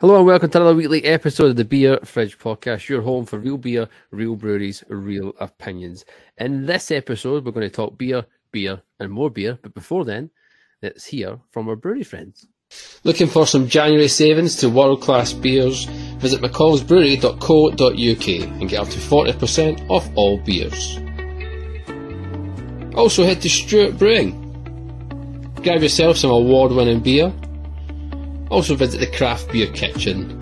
Hello and welcome to another weekly episode of the Beer Fridge Podcast, your home for real beer, real breweries, real opinions. In this episode, we're going to talk beer, beer, and more beer. But before then, let's hear from our brewery friends. Looking for some January savings to world-class beers? Visit mccallsbrewery.co.uk and get up to 40% off all beers. Also head to Stuart Brewing. Grab yourself some award-winning beer. Also visit the Craft Beer Kitchen.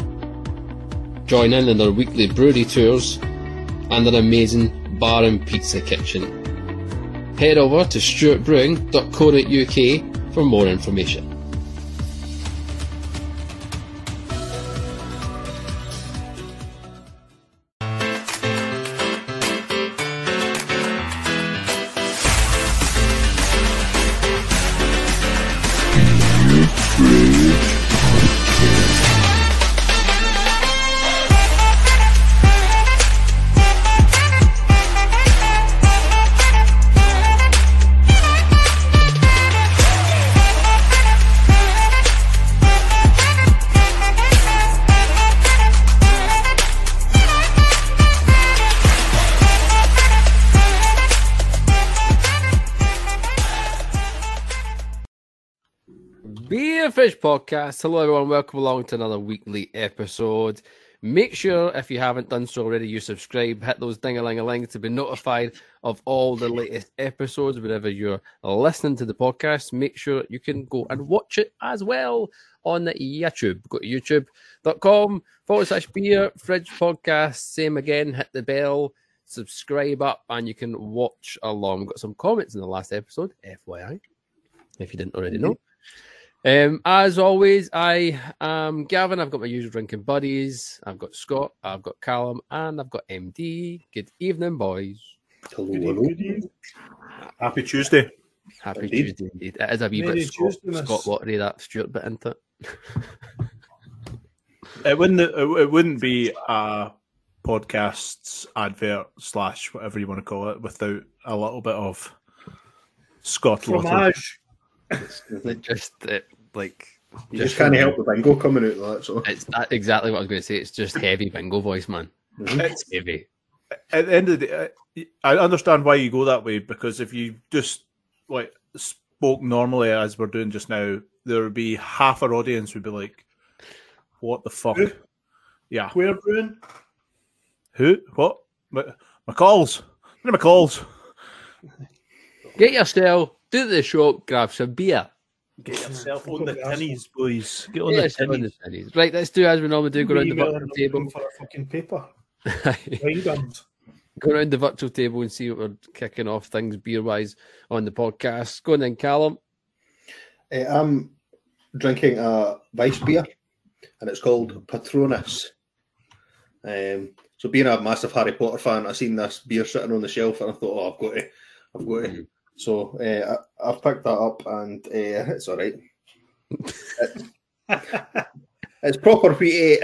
Join in their weekly brewery tours and their amazing bar and pizza kitchen. Head over to stuartbrewing.co.uk for more information. Podcast. Hello everyone, welcome along to another weekly episode. Make sure, if you haven't done so already, you subscribe, hit those ding-a-ling-a-ling to be notified of all the latest episodes whenever you're listening to the podcast. Make sure you can go and watch it as well on YouTube. Go to youtube.com/beerfridgepodcast. Same again, hit the bell, subscribe up, and you can watch along. Got some comments in the last episode, FYI, if you didn't already know. As always, I am Gavin. I've got my usual drinking buddies. I've got Scott, I've got Callum, and I've got MD. Good evening, boys. Hello. Good evening. Happy Tuesday. Happy indeed. Tuesday, indeed. It is a wee Merry bit Scott lottery, that Stuart bit, isn't it? It wouldn't be a podcast's advert / whatever you want to call it without a little bit of Scott fromage. Lottery. Just can't help the bingo coming out like that. So. It's that, exactly what I was going to say. It's just heavy bingo voice, man. It's heavy. At the end of the day, I understand why you go that way, because if you just like spoke normally as we're doing just now, there would be half our audience would be like, "What the fuck?" Who? Yeah, we're brewing. Who? What? McCalls. What are McCalls? Get yourself. Do the shop, grab some beer. Get yourself on the tinnies, boys. Get on the tinnies. Right, let's do as we normally do. Go around the virtual table for a fucking paper. Go around the virtual table and see what we're kicking off things beer-wise on the podcast. Go on then, Callum. I'm drinking a Weiss beer, and it's called Patronus. So being a massive Harry Potter fan, I seen this beer sitting on the shelf, and I thought, oh, I've got it. So I've picked that up, and it's all right. It's proper wheaty.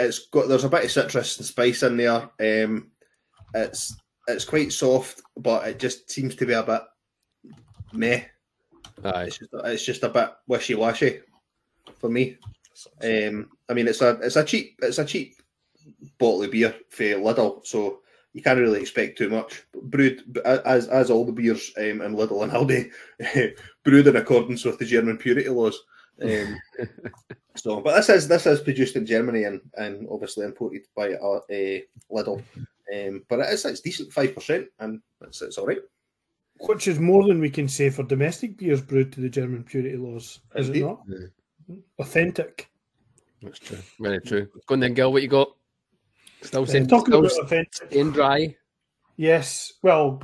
There's a bit of citrus and spice in there. It's quite soft, but it just seems to be a bit meh. Aye. It's just a bit wishy washy for me. I mean, it's a cheap bottle of beer for Lidl, so. You can't really expect too much. Brewed, as all the beers in Lidl and Aldi, brewed in accordance with the German purity laws. But this is produced in Germany and obviously imported by Lidl. But it's decent, 5%, and it's all right. Which is more than we can say for domestic beers brewed to the German purity laws, is indeed. It not? Yeah. Authentic. That's true. Very true. Go on then, Gil, what you got? Still dry. Yes. Well,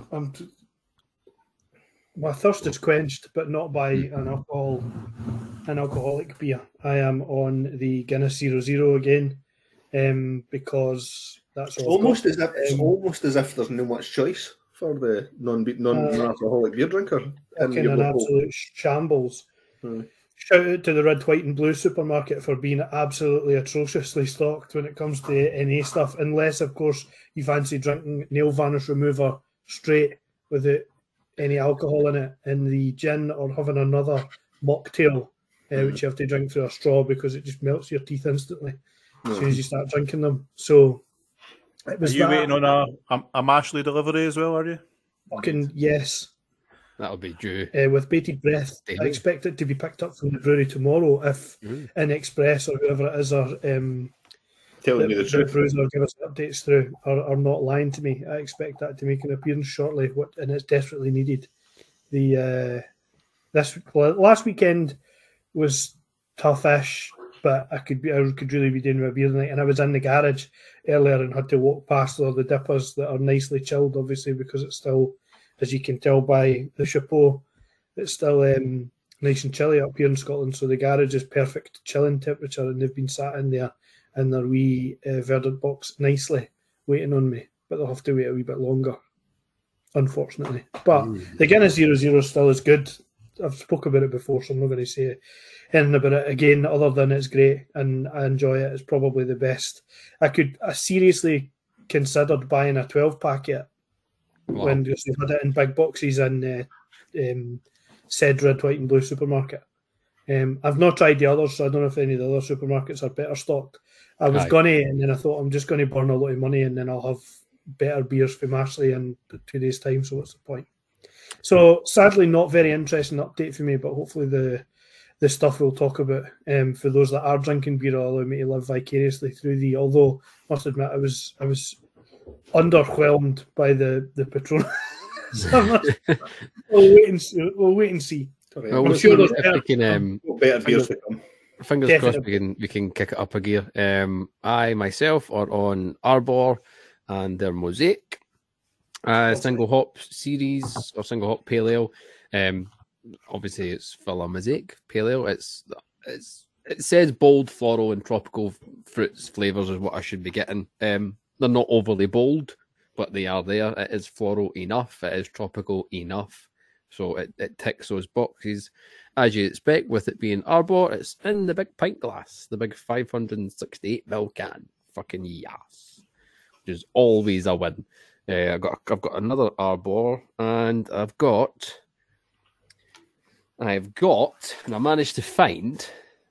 my thirst is quenched, but not by an alcoholic beer. I am on the Guinness 0.0 again, because that's almost as if there's no much choice for the non-alcoholic beer drinker. In an absolute shambles. Mm. Shout out to the Red, White and Blue supermarket for being absolutely atrociously stocked when it comes to NA stuff, unless, of course, you fancy drinking nail varnish remover straight without any alcohol in it in the gin or having another mocktail which you have to drink through a straw because it just melts your teeth instantly as soon as you start drinking them. So it was. Are you waiting on a Mashley delivery as well, are you? Fucking yes. That'll be due. With bated breath. Daily. I expect it to be picked up from the brewery tomorrow if in Express or whoever it is are telling me the truth. Brewers will give us updates through are not lying to me. I expect that to make an appearance shortly, and it's desperately needed. The last weekend was toughish, but I could really be doing with a beer tonight. And I was in the garage earlier and had to walk past all the dippers that are nicely chilled, obviously, because it's still, as you can tell by the chapeau, it's still nice and chilly up here in Scotland. So the garage is perfect chilling temperature, and they've been sat in there in their wee verdant box nicely waiting on me. But they'll have to wait a wee bit longer, unfortunately. But the Guinness 0.0 still is good. I've spoken about it before, so I'm not going to say anything about it again other than it's great and I enjoy it. It's probably the best. I seriously considered buying a 12-pack yet. Wow. When they had it in big boxes in said Red, White and Blue supermarket. I've not tried the others, so I don't know if any of the other supermarkets are better stocked. I was going to, and then I thought I'm just going to burn a lot of money and then I'll have better beers from Ashley in 2 days' time, so what's the point? So sadly, not very interesting update for me, but hopefully the stuff we'll talk about for those that are drinking beer will allow me to live vicariously through the. Although I must admit, I was underwhelmed by the Patronus. We'll wait and see. Right. Well, we'll sure if we can. Better beers to come. Fingers crossed we can kick it up a gear. I myself are on Arbor and their Mosaic. Single hop series or single hop pale ale. Obviously it's full of Mosaic pale ale. It says bold floral and tropical fruits flavors is what I should be getting. They're not overly bold, but they are there. It is floral enough. It is tropical enough. So it ticks those boxes as you expect. With it being Arbor, it's in the big pint glass, the big 568ml can. Fucking yes, which is always a win. I've got another Arbor, and I've got, and I managed to find,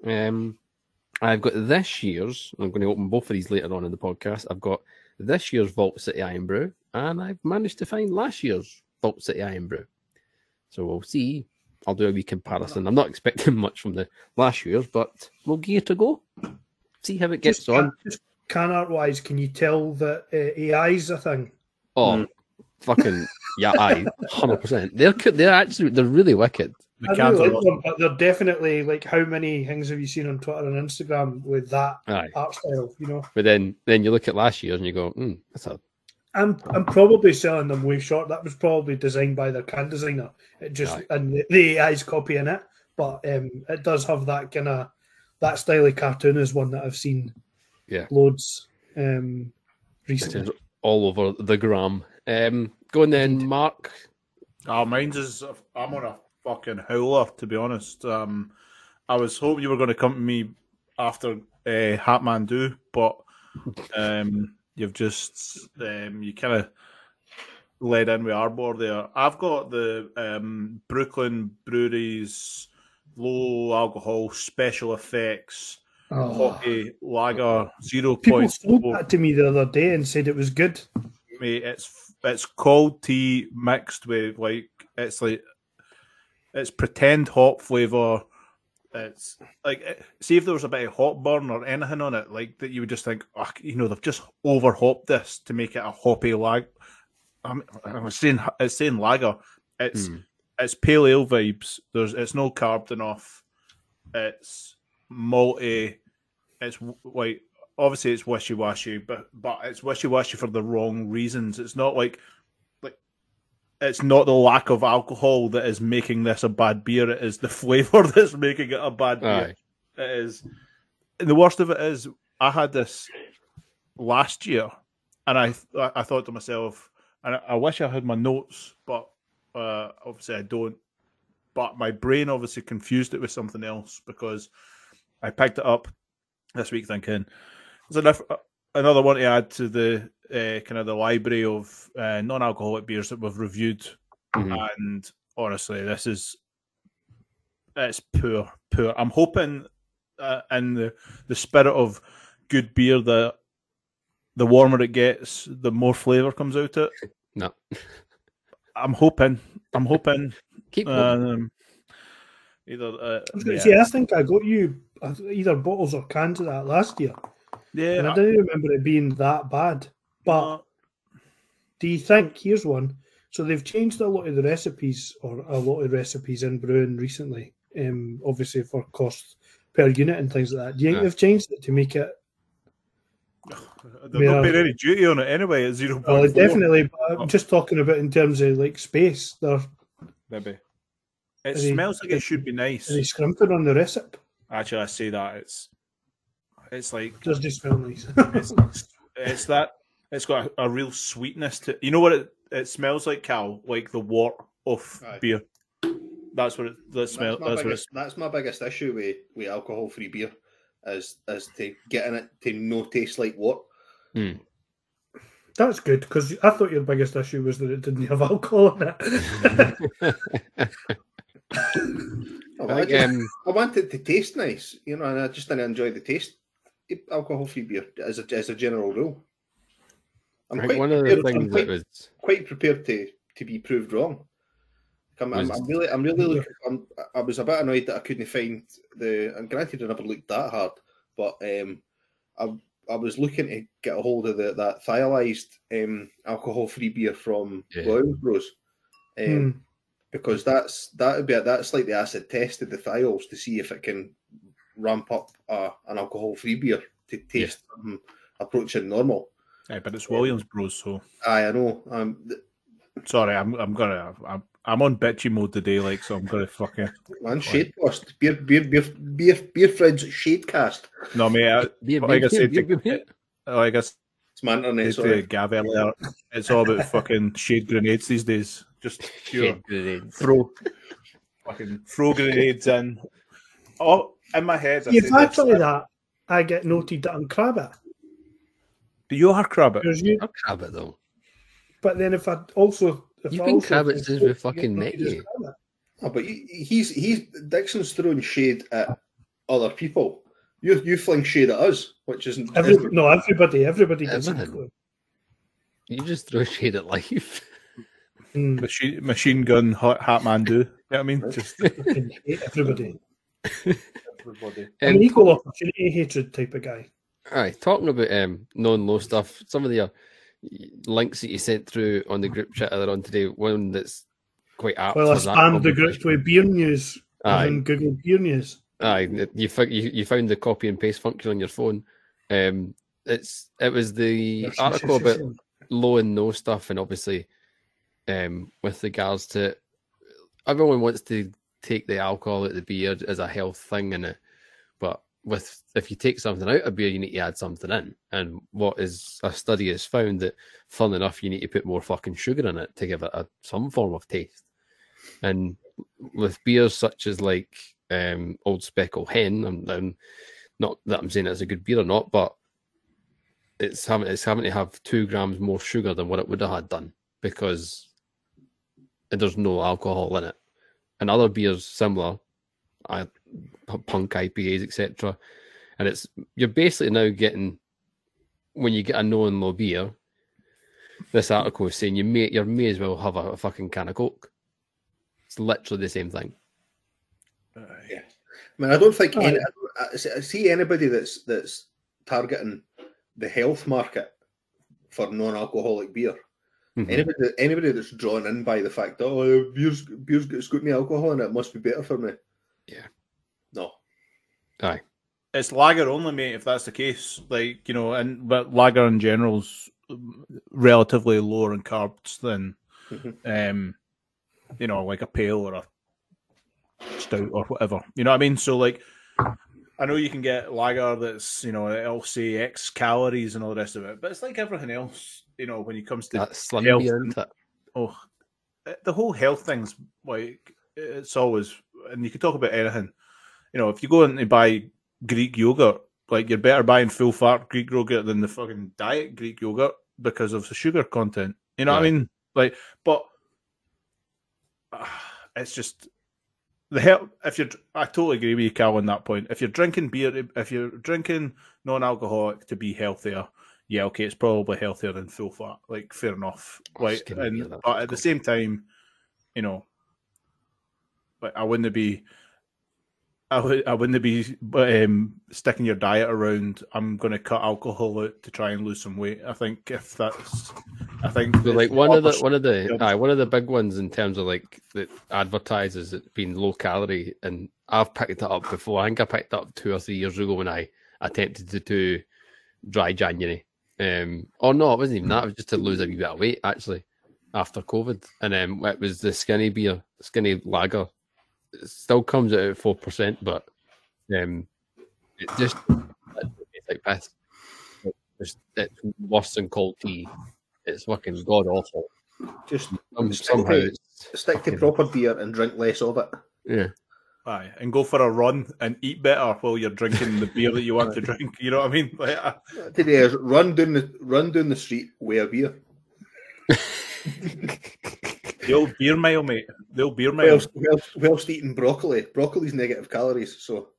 I've got this year's, and I'm going to open both of these later on in the podcast. I've got this year's Vault City Iron Brew, and I've managed to find last year's Vault City Iron Brew. So we'll see. I'll do a wee comparison. I'm not expecting much from the last year's, but we'll give it a go. See how it gets on. Can art-wise, can you tell that AI's a thing? Oh, fucking yeah! 100%. They're really wicked. They're definitely like, how many things have you seen on Twitter and Instagram with that art style? You know. But then you look at last year's and you go, that's a. I'm probably selling them way short. That was probably designed by their can designer. It just and the AI's copying it, but it does have that kind of that style of cartoon is one that I've seen. Yeah. Loads. Recently. All over the gram. Going then, Mark. I'm on a fucking howler, to be honest. I was hoping you were going to come to me after Hatmandu, but you've just you kind of led in with Arbor there. I've got the Brooklyn Brewery's low alcohol special effects. Hockey lager 0.4. People told that to me the other day and said it was good. Mate, it's cold tea mixed with it's pretend hop flavour. It's like see if there was a bit of hop burn or anything on it, like that you would just think, they've just over hopped this to make it a hoppy lager. I'm saying it's saying lager. It's pale ale vibes. It's no carb enough. It's malty, it's like obviously it's wishy-washy, but it's wishy-washy for the wrong reasons. It's not like it's not the lack of alcohol that is making this a bad beer. It is the flavour that's making it a bad beer. It is, and the worst of it is, I had this last year, and I thought to myself, and I wish I had my notes, but obviously I don't. But my brain obviously confused it with something else because. I picked it up this week thinking there's another one to add to the kind of the library of non-alcoholic beers that we've reviewed. And honestly, this is It's poor, poor. I'm hoping in the spirit of good beer that the warmer it gets, the more flavour comes out of it. No. I'm hoping. Keep going. I think I got you either bottles or cans of that last year. Yeah, and I didn't remember it being that bad. But do you think, here's one, so they've changed a lot of the recipes, or a lot of recipes in brewing recently, obviously for cost per unit and things like that. Do you think they've changed it to make it? There's not been any duty on it anyway at 0.4. Well, definitely, but I'm just talking about in terms of like space. Maybe. It smells like it should be nice. Are they scrimping on the recipe? Actually, I say that. It's like... It does just smell nice. it's that... It's got a real sweetness to... You know what it smells like, Cal? Like the wort of beer. That's what it smells... That's my biggest issue with alcohol-free beer, is to getting it to no taste like wort. Mm. That's good, because I thought your biggest issue was that it didn't have alcohol in it. I want it to taste nice, you know, and I just didn't enjoy the taste. Alcohol-free beer, as a general rule. I'm quite prepared to be proved wrong. I was a bit annoyed that I couldn't find and granted, I never looked that hard, but I was looking to get a hold of that thiolized alcohol-free beer from Iron Brew, because that's like the acid test of the thiols to see if it can ramp up an alcohol-free beer to taste approaching normal. Yeah, but it's Williams Bros, so. I know. Sorry, I'm gonna. I'm on bitchy mode today, like, so I'm gonna fucking. Man, shade cast beer fridge shade cast. No, mate. Like I said, it's man on it. Sorry, Gav earlier. It's all about fucking shade grenades these days. Just pure throw grenades in. Oh, in my head. You've had some of that. I get noted that I'm crab at. You are crab at. I'm crab at though. But then if I also... You've been crab at since we fucking met you. Oh, but Dixon's throwing shade at other people. You fling shade at us, which isn't... Everybody does. You just throw shade at life. Machine gun, hat man do. You know what I mean? Just hate everybody. An equal opportunity hatred type of guy. All right, talking about non-low stuff, some of the links that you sent through on the group chat earlier on today, one that's quite apt. Well, I spammed the group with beer news and Google beer news. Aye, you found the copy and paste function on your phone. It was the article about low and no stuff, and obviously with regards to everyone wants to take the alcohol out of the beer as a health thing, and if you take something out of beer, you need to add something in. And what is a study has found that, fun enough, you need to put more fucking sugar in it to give it some form of taste. And with beers such as like Old Speckle Hen, I'm not that I'm saying it's a good beer or not, but it's having to have 2 grams more sugar than what it would have had done because there's no alcohol in it. And other beers similar, punk IPAs, etc. And you're basically now getting, when you get a no and low beer, this article is saying you may as well have a fucking can of Coke. It's literally the same thing. Yeah, I mean, I don't think I see anybody that's targeting the health market for non-alcoholic beer. Mm-hmm. Anybody that's drawn in by the fact, beer's got me alcohol and it must be better for me. Yeah. No. Aye. It's lager only, mate, if that's the case. Like, you know, but lager in general's relatively lower in carbs than, you know, like a pale or a stout or whatever. You know what I mean? So, like, I know you can get lager that's, you know, it'll say X calories and all the rest of it, but it's like everything else, you know, when it comes to that slim health. Beer, isn't it? Oh, the whole health thing's like, it's always... And you can talk about anything. You know, if you go in to buy Greek yogurt, like, you're better buying full fat Greek yogurt than the fucking diet Greek yogurt because of the sugar content. You know what I mean? Like, but it's just I totally agree with you, Cal, on that point. If you're drinking beer, if you're drinking non-alcoholic to be healthier, yeah, okay, it's probably healthier than full fat. Like, fair enough. Like, and, but at the same time, you know, like I wouldn't be sticking your diet around. I'm going to cut alcohol out to try and lose some weight. I think if that's, I think so like one of the big ones in terms of like that advertises it being low calorie, and I've picked it up before. I think I picked it up 2 or 3 years ago when I attempted to do dry January. Or no, it wasn't even that. It was just to lose a wee bit of weight actually after COVID, and it was the skinny beer, skinny lager. It still comes out at 4%, but it just it's like piss. It's worse than cold tea. It's fucking god awful. Just stick to proper beer and drink less of it. Yeah, aye, and go for a run and eat better while you're drinking the beer that you want to drink. You know what I mean? Like, today is run down the street, wear a beer. The old beer mile, mate. The old beer mile. Whilst eating broccoli. Broccoli's negative calories, so,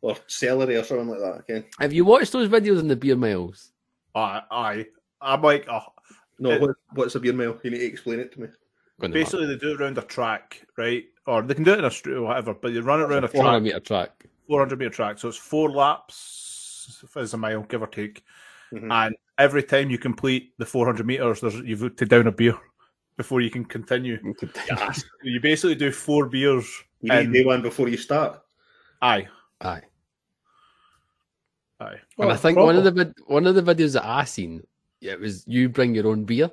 or celery or something like that. Okay. Have you watched those videos on the beer miles? Aye. I'm like, oh. No, what's a beer mile? You need to explain it to me. Basically, they do it around a track, right? Or they can do it in a street or whatever, but they run it around a 400-metre track. So it's 4 laps as a mile, give or take. Mm-hmm. And every time you complete the 400 metres, you've to down a beer before you can continue. Yes. You basically do 4 beers. You need day one before you start. Aye. Well, and I think one of the videos that I seen, it was you bring your own beer.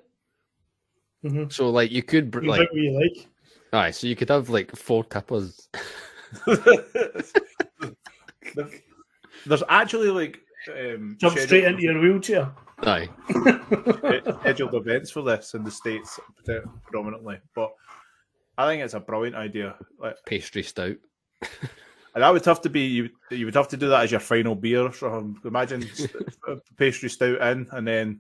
Mm-hmm. So like you could bring like what you like. Aye, so you could have like 4 tippers. There's actually like jump straight into your wheelchair. Aye. Scheduled events for this in the States predominantly, but I think it's a brilliant idea. Like, pastry stout, and that would have to be you would have to do that as your final beer. So imagine pastry stout in, and then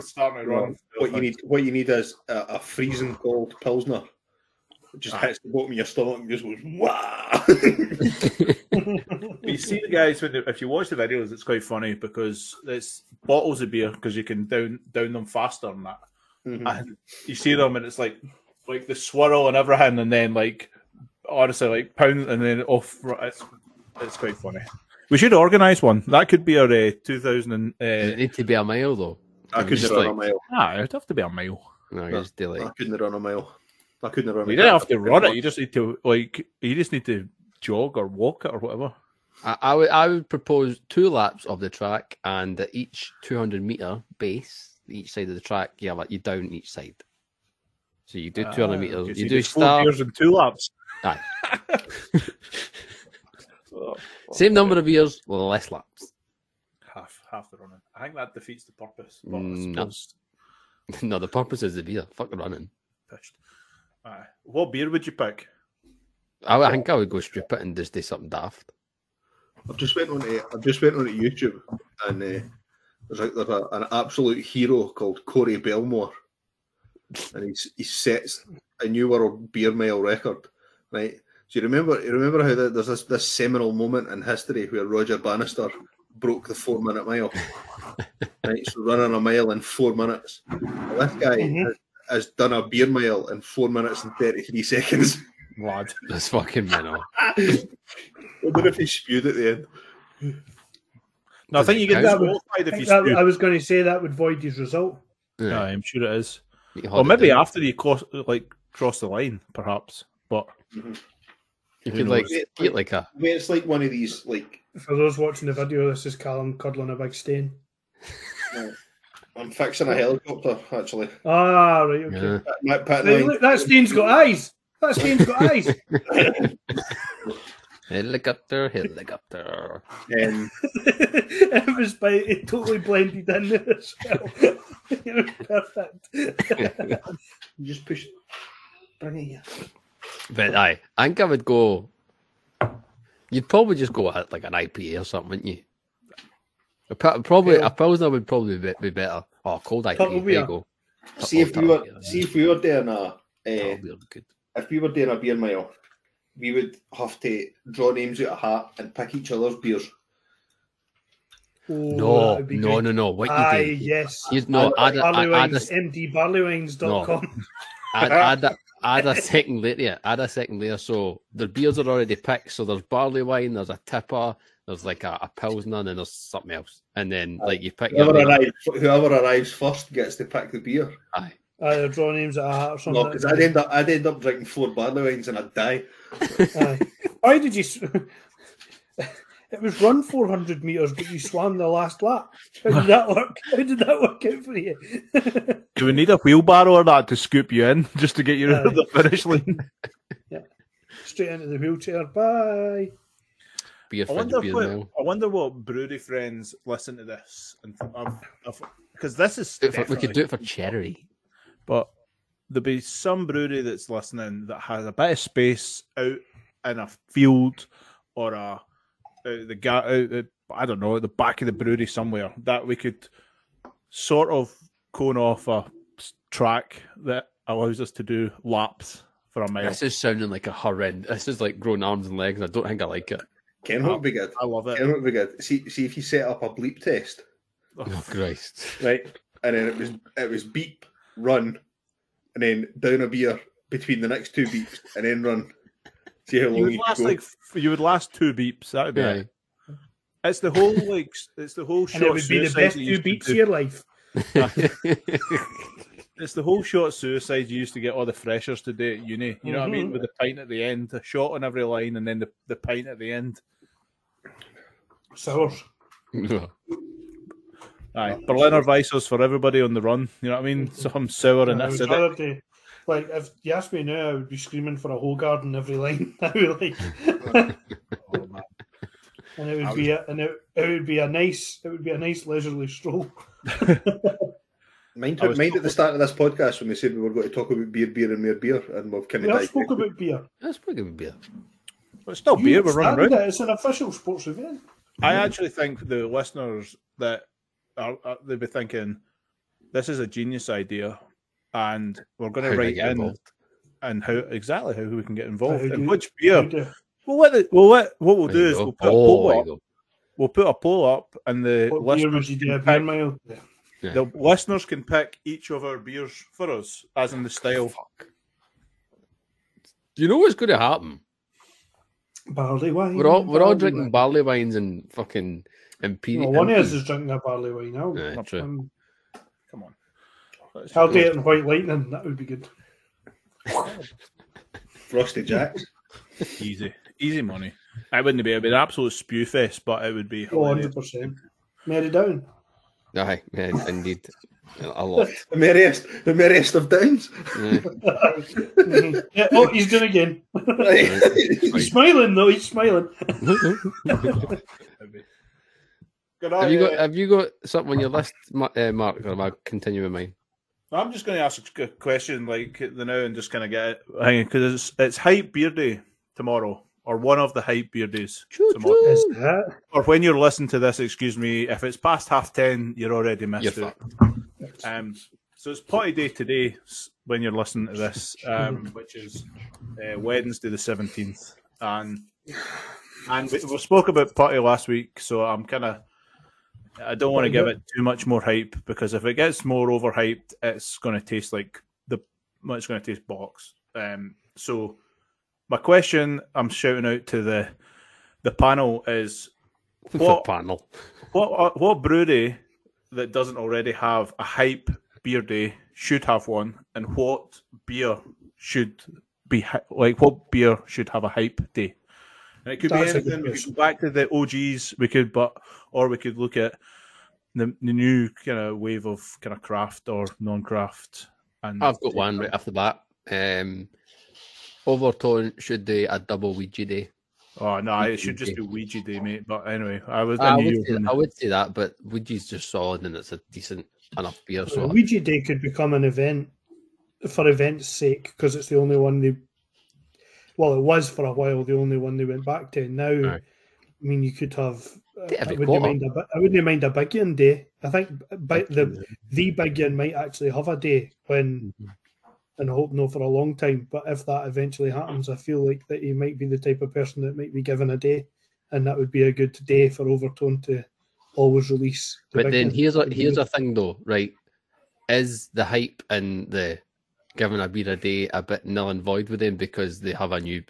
starting to run. What you need is a freezing cold pilsner. It just hits the bottom of your stomach and just goes wow. You see the guys if you watch the videos, it's quite funny because it's bottles of beer because you can down them faster than that. Mm-hmm. And you see them and it's like the swirl and everything, and then like honestly like pound and then off. It's quite funny. We should organise one. That could be our 2000. Does it need to be a mile though? I couldn't run a mile. Nah, it'd have to be a mile. No, you just do like I couldn't run a mile. I couldn't remember. You don't have to run it. You just need to jog or walk it or whatever. I would propose 2 laps of the track, and at each 200 meter base, each side of the track, yeah, like you down each side. So you do 200 meters. You do 4 beers and 2 laps. Aye. Same number of beers, well, less laps. Half the running. I think that defeats the purpose. But no, the purpose is the beer. Fuck the running. Pitched. What beer would you pick? I think I would go stupid and just do something daft. I've just went on to YouTube, and there's an absolute hero called Corey Belmore, and he sets a new world beer mile record. Right? Do you remember how there's this seminal moment in history where Roger Bannister broke the 4 minute mile? Right? So running a mile in 4 minutes. Well, this guy. Mm-hmm. Has done a beer mile in 4 minutes and 33 seconds. Lad, that's fucking mental. I wonder if he spewed at the end. No, I think you get that qualified if you spewed. I was going to say that would void his result. Yeah, I'm sure it is. Or maybe after you cross the line, perhaps. But you could get a. I mean, it's like one of these like. For those watching the video, this is Callum cuddling a big stain. No. I'm fixing a helicopter, actually. Ah, right, okay. Yeah. Look, that stain's got eyes. Helicopter. It was it totally blended in as well. It was perfect. You just push it. Bring it here. But I think I would go. You'd probably just go at like an IPA or something, wouldn't you? Probably a pilsner would probably be better. Oh, cold IPA. There you go. See if we were doing a beer mile, we would have to draw names out of a hat and pick each other's beers. Oh, no. What you do? Yes. No, mdbarleywines.com. Add a second layer. Yeah, add a second layer. So their beers are already picked. So there's barley wine, there's a tipper, there's like a pilsner, and then there's something else. And then like you pick whoever arrives first gets to pick the beer. Aye. Either draw names at a hat or something. No, because I'd end up drinking 4 barley wines and I'd die. Aye. Why did you? It was run 400 metres, but you swam the last lap. How did that work? How did that work out for you? Do we need a wheelbarrow or that to scoop you in just to get you to the finish line? Yeah, straight into the wheelchair. Bye. I wonder what brewery friends listen to this, and because this is we could do it for charity, but there'll be some brewery that's listening that has a bit of space out in a field or a. I don't know, at the back of the brewery somewhere that we could sort of cone off a track that allows us to do laps for a mile. This is sounding like a horrendous. This is like grown arms and legs. I don't think I like it. Ken would be good. I love it. Ken would be good. See if you set up a bleep test. Oh Christ! Right, and then it was beep, run, and then down a beer between the next two beeps, and then run. You would last 2 beeps. That would be it. It's the whole short. And it would be the best 2 beeps of your life. It's the whole short suicide you used to get all the freshers to do at uni. You know what I mean? With the pint at the end, a shot on every line, and then the pint at the end. Sours. Aye, Berliner Weissers for everybody on the run. You know what I mean? Some sour and that's it. Like, if you asked me now, I would be screaming for a whole garden every line. I would like, oh, man. And it would be a nice leisurely stroll. Mind at the start of this podcast when we said we were going to talk about beer and more beer, and we've kind of spoke about beer. Let's speak about beer. Well, it's not beer. We're running around. It's an official sports event. I actually think the listeners that are they'll be thinking this is a genius idea. And we're going to write in involved. And how we can get involved and which beer. We'll put a poll up, and the listeners can pick each of our beers for us, as in the style. Fuck. Do you know what's going to happen? Barley wine. We're all drinking barley wines and fucking imperial. Well, one of us is drinking a barley wine now. Yeah, true. Come on. I'll do it in White Lightning. That would be good. Frosty Jacks. Easy money. I wouldn't be. It'd be an absolute spew fest, but it would be 100%. Merry down. Aye, yeah, indeed. A lot. The merriest of downs. Yeah. Oh, he's done again. He's smiling though. He's smiling. Have you got something on your list, Mark, or am I continuing mine? I'm just going to ask a question like the now and just kind of get it hanging because it's Hype Beer Day tomorrow, or one of the Hype Beer Days tomorrow. Is that? Or when you're listening to this, excuse me, if it's past 10:30, you're already missed it. So it's Potty Day today when you're listening to this, which is Wednesday the 17th, and we spoke about potty last week, so I'm kind of. I don't want to give it too much more hype because if it gets more overhyped, it's going to taste like it's going to taste bollocks. So my question I'm shouting out to the panel is what brewery that doesn't already have a Hype Beer Day should have one, and what beer should be like? What beer should have a Hype Day? And it could be anything. We could go back to the OGs. We could look at the new kind of wave of kind of craft or non-craft. And I've got one right off the bat. Overtone should do a double Ouija day. Oh no, it should just be Ouija day, mate. But anyway, I would say that, but Ouija's just solid and it's a decent enough beer. So Ouija day could become an event for event's sake because it's the only one they. Well, it was for a while the only one they went back to. Now, no. I mean, you could have. I wouldn't mind a Biggin day. I think the Biggin might actually have a day when and I hope not for a long time. But if that eventually happens, I feel like that he might be the type of person that might be given a day, and that would be a good day for Overtone to always release. But then here's a thing though, right? Is the hype and the giving a beer a day a bit null and void with them because they have a new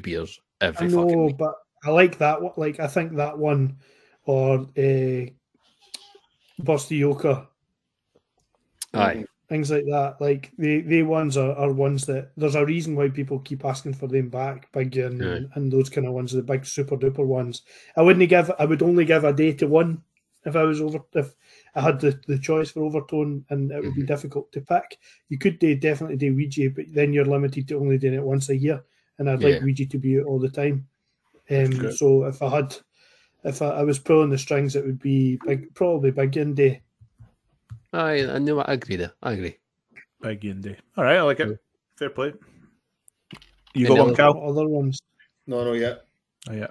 beers every fucking week? But I like that one. Like, I think that one or Bustioka. Aye. Things like that. Like, the ones are ones that there's a reason why people keep asking for them back, big and those kind of ones, the big super duper ones. I would only give a day to one if I had the choice for Overtone, and it would be difficult to pick. You could definitely do Ouija, but then you're limited to only doing it once a year, and I'd like Ouija to be all the time. So if I was pulling the strings, it would be probably Big Indie. I know. I agree there. I agree. Big Indie. All right, I like it. Fair play. You got one, Cal? Other ones? No, not yet. Oh, yeah.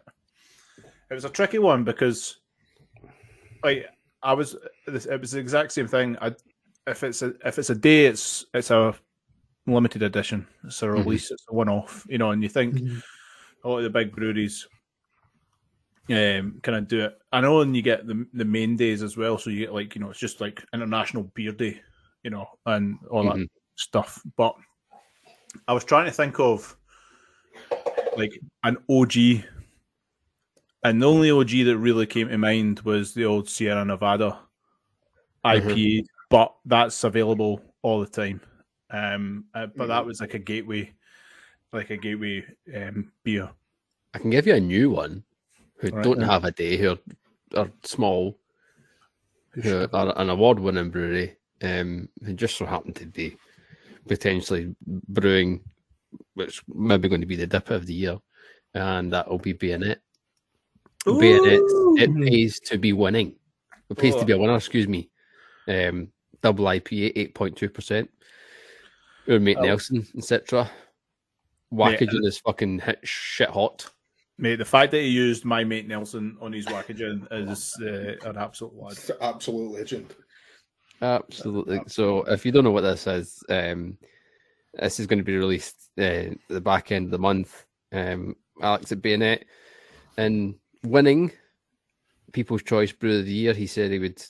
It was a tricky one because it was the exact same thing. If it's a day, it's a limited edition. It's a release. It's a one-off. You know, and you think a lot of the big breweries kind of do it. I know, and you get the main days as well. So you get it's just like International Beer Day, and all that stuff. But I was trying to think of an OG. And the only OG that really came to mind was the old Sierra Nevada IPA, but that's available all the time. But that was a gateway beer. I can give you a new one have a day, who are small, who are an award-winning brewery, who just so happen to be potentially brewing, which maybe going to be the dipper of the year, and that will be Bayonet. It pays to be winning. It pays to be a winner, excuse me. Double IPA, 8.2%. Our mate Nelson, etc. Wackaging is fucking shit hot. Mate, the fact that he used my mate Nelson on his wackaging is an absolute lad. It's an absolute legend. Absolutely. So if you don't know what this is, this is going to be released the back end of the month. Alex at Bayonet. And winning People's Choice Brew of the Year, he said he would.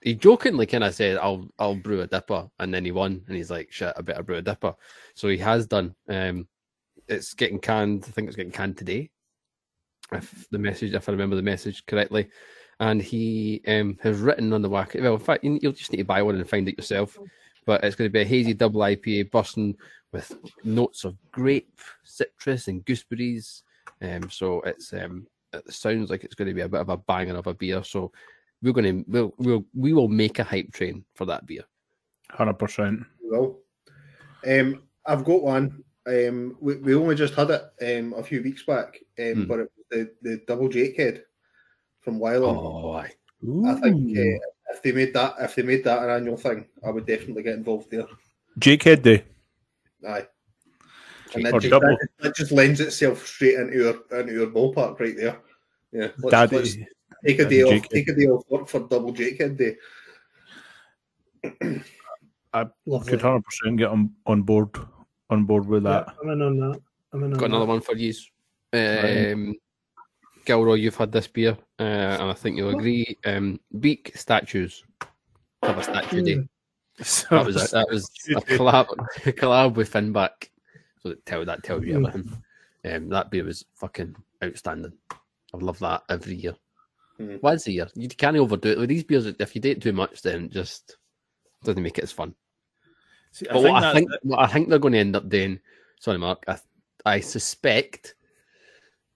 He jokingly kind of said, "I'll brew a dipper," and then he won, and he's like, "Shit, I better brew a dipper." So he has done. It's getting canned. I think it's getting canned today, if I remember the message correctly. And he has written on the wack. Well, in fact, you'll just need to buy one and find it yourself. But it's going to be a hazy double IPA, bursting with notes of grape, citrus, and gooseberries. So it sounds like it's going to be a bit of a banger of a beer. So we will make a hype train for that beer. 100%. Well, I've got one. We only just had it a few weeks back, but it was the double Jakehead from Wyland. Oh, I think if they made that an annual thing, I would definitely get involved there. Jakehead Day. Aye. And that just lends itself straight into our ballpark right there. Yeah, let's take a day off. Take a day off work for double Jakehead Day. I could 100% get on board with that. Yeah, I'm in on that. Got another one for you, Gilroy. You've had this beer, and I think you'll agree. Beak statues. Have a statue day. That was a collab with Finback. So that tells you everything. That beer was fucking outstanding. I love that every year. Once a year. You can't overdo it. With these beers, if you do it too much, then it just doesn't make it as fun. See, I think they're going to end up doing... Sorry, Mark. I suspect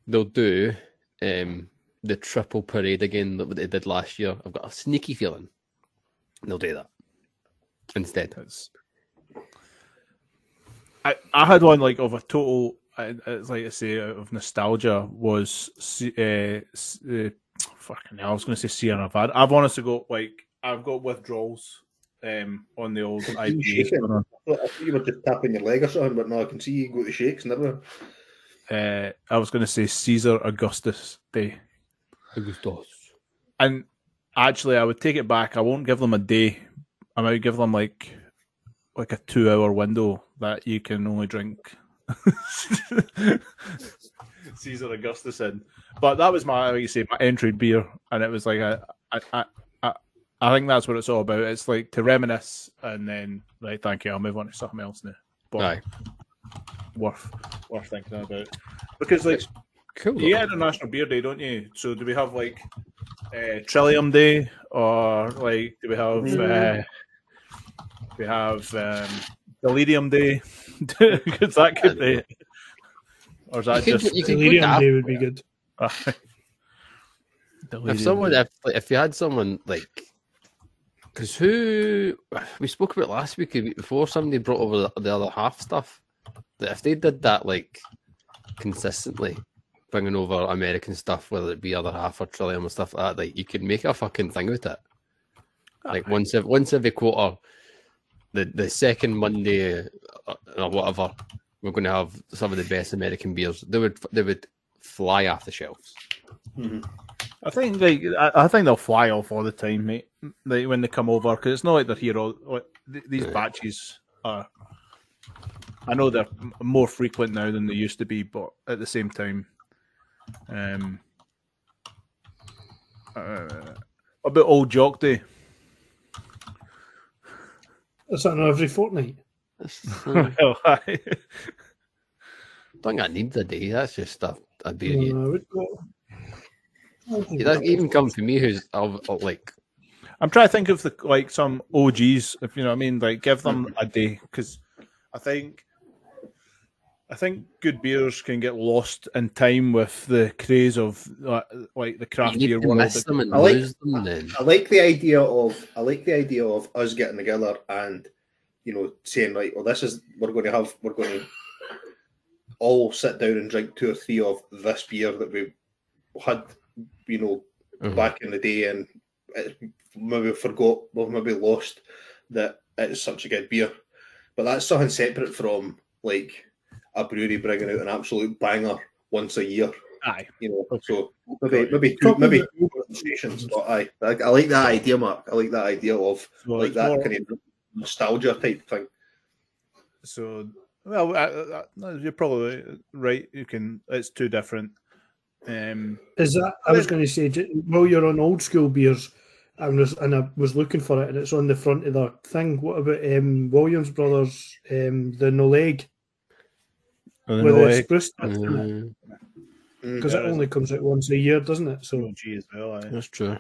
they'll do the triple parade again that they did last year. I've got a sneaky feeling they'll do that instead. I had one of a total, of nostalgia was fucking hell, I was going to say Sierra Nevada. I've honestly got I've got withdrawals on the old IPA. I thought you were just tapping your leg or something, but now I can see you go to shakes and everything. I was going to say Caesar Augustus Day. Augustus. And actually, I would take it back. I won't give them a day. I might give them like a 2 hour window that you can only drink Caesar Augustus in. But that was my, like you say, my entry beer, and it was like I think that's what it's all about. It's like to reminisce and then right, thank you, I'll move on to something else now. But aye. worth thinking about, because like it's cool. You get International Beer Day, don't you? So do we have like Trillium Day, or like do we have Delirium Day? Because that could be, or is that just Delirium Day would be good. If someone, if you had someone like, because who we spoke about last week, a week before, somebody brought over the other half stuff. That if they did that like consistently, bringing over American stuff, whether it be other half or Trillium or stuff like that, like you could make a fucking thing with it. Like once every quarter, the second Monday or whatever, we're going to have some of the best American beers. They would fly off the shelves. Mm-hmm. I think they'll fly off all the time, mate. Like when they come over, because it's not like they're here all these batches are. I know they're more frequent now than they used to be, but at the same time, about Old Jock Day. Is that not every fortnight? Well, I don't think I need the day. That's just a beer. It doesn't even come to me, who's like. I'm trying to think of like some OGs, if you know what I mean. Like give them a day, because I think good beers can get lost in time with the craze of like the craft beer world. I like the idea of us getting together and, you know, saying like, well, we're going to all sit down and drink two or three of this beer that we had, you know, back in the day, and maybe forgot, or maybe lost that it's such a good beer. But that's something separate from like a brewery bringing out an absolute banger once a year. Aye, you know. Okay. So maybe two conversations. But aye, I like that idea, Mark. I like that idea of like that more kind of nostalgia type thing. So well, you're probably right. You can. It's too different. Is that? I was going to say, well, you're on old school beers. I was looking for it, and it's on the front of the thing. What about Williams Brothers, the No Leg? Oh, with the spruce. Because it only comes out once a year, doesn't it? So OG as well, that's true.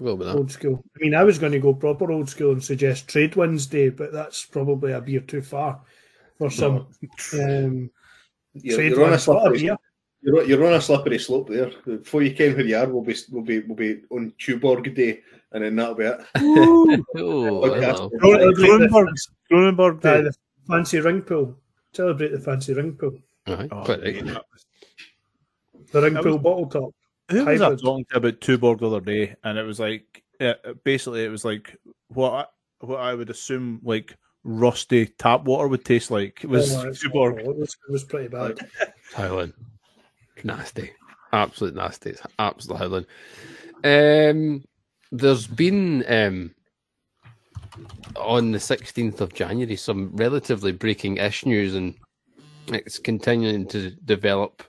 We'll be that. Old school. I mean, I was going to go proper old school and suggest Trade Wednesday, but that's probably a beer too far for some. You're on a slippery slope there. Before you came here, you are. We'll be on Tuborg Day, and then that'll be it. Cronenberg Day, the fancy ring pool. Celebrate the fancy ring pool. Right. Oh, the ring pool bottle top. Who was I talking about Tuborg the other day? And it was like, basically, it was like what I would assume like rusty tap water would taste like was Tuborg. It was pretty bad. Highland. Nasty. Absolute nasty. It's absolute Highland. There's been on the 16th of January some relatively breaking-ish news, and it's continuing to develop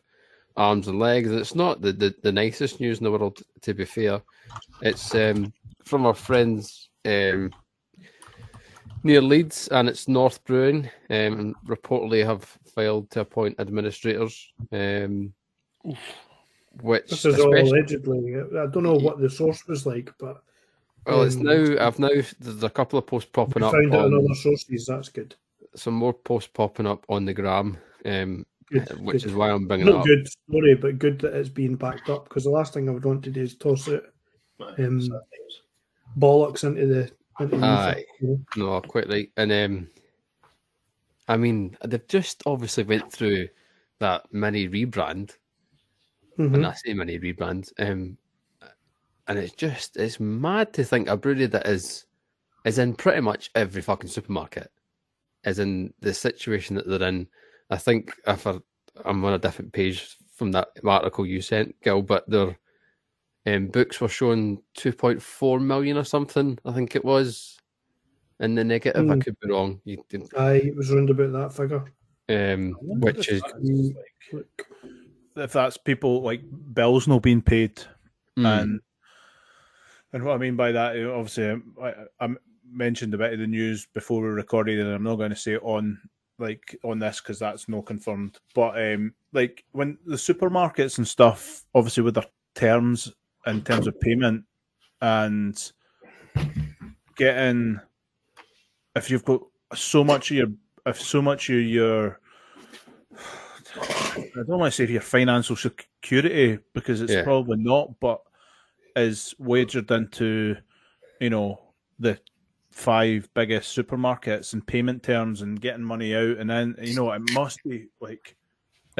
arms and legs. It's not the nicest news in the world, to be fair. It's from our friends near Leeds, and it's North Brewing, and reportedly have failed to appoint administrators, which this is all allegedly. I don't know what the source was like, but well, it's now. There's a couple of posts popping up. Found out on other sources. That's good. Some more posts popping up on the gram, which is why I'm bringing it up. Not good story, but good that it's being backed up, because the last thing I would want to do is toss it bollocks into the. Aye, no, quite right. And I mean, they've just obviously went through that mini rebrand, and I say mini rebrand, and it's mad to think a brewery that is in pretty much every fucking supermarket is in the situation that they're in. I think if I'm on a different page from that article you sent, Gil, but they're. Books were shown 2.4 million or something, I think it was, in the negative. I could be wrong. It was round about that figure. Which is if that's people like bills not being paid, and what I mean by that, obviously, I mentioned a bit of the news before we recorded, and I'm not going to say it on this because that's not confirmed. But like when the supermarkets and stuff, obviously with their terms in terms of payment and getting, if you've got so much of your, if so much of your, I don't want to say your financial security because it's probably not, but is wagered into, you know, the five biggest supermarkets and payment terms and getting money out, and then, you know, it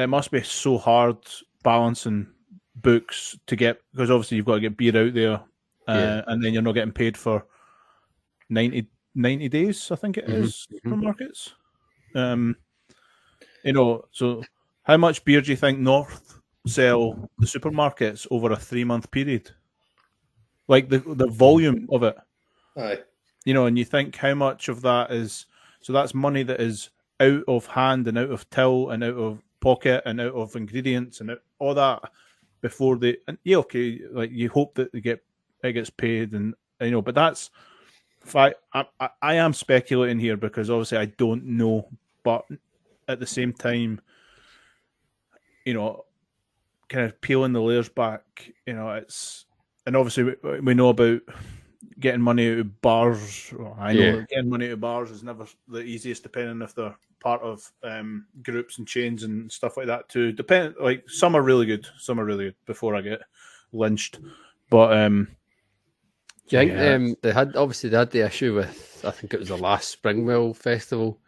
must be so hard balancing books to get, because obviously you've got to get beer out there, and then you're not getting paid for 90 days, I think it is, supermarkets. You know, so how much beer do you think North sell the supermarkets over a 3-month period? Like the volume of it. Aye. You know, and you think how much of that is, so that's money that is out of hand and out of till and out of pocket and out of ingredients and out, all that before they, and yeah, okay, like you hope that it gets paid, and you know, but that's, if I am speculating here because obviously I don't know, but at the same time, you know, kind of peeling the layers back, you know, it's, and obviously we know about getting money out of bars. Well, I know getting money out of bars is never the easiest, depending if they're part of groups and chains and stuff like that too. Depend, like some are really good before I get lynched, but do you think they had the issue with, I think it was the last Springwell festival,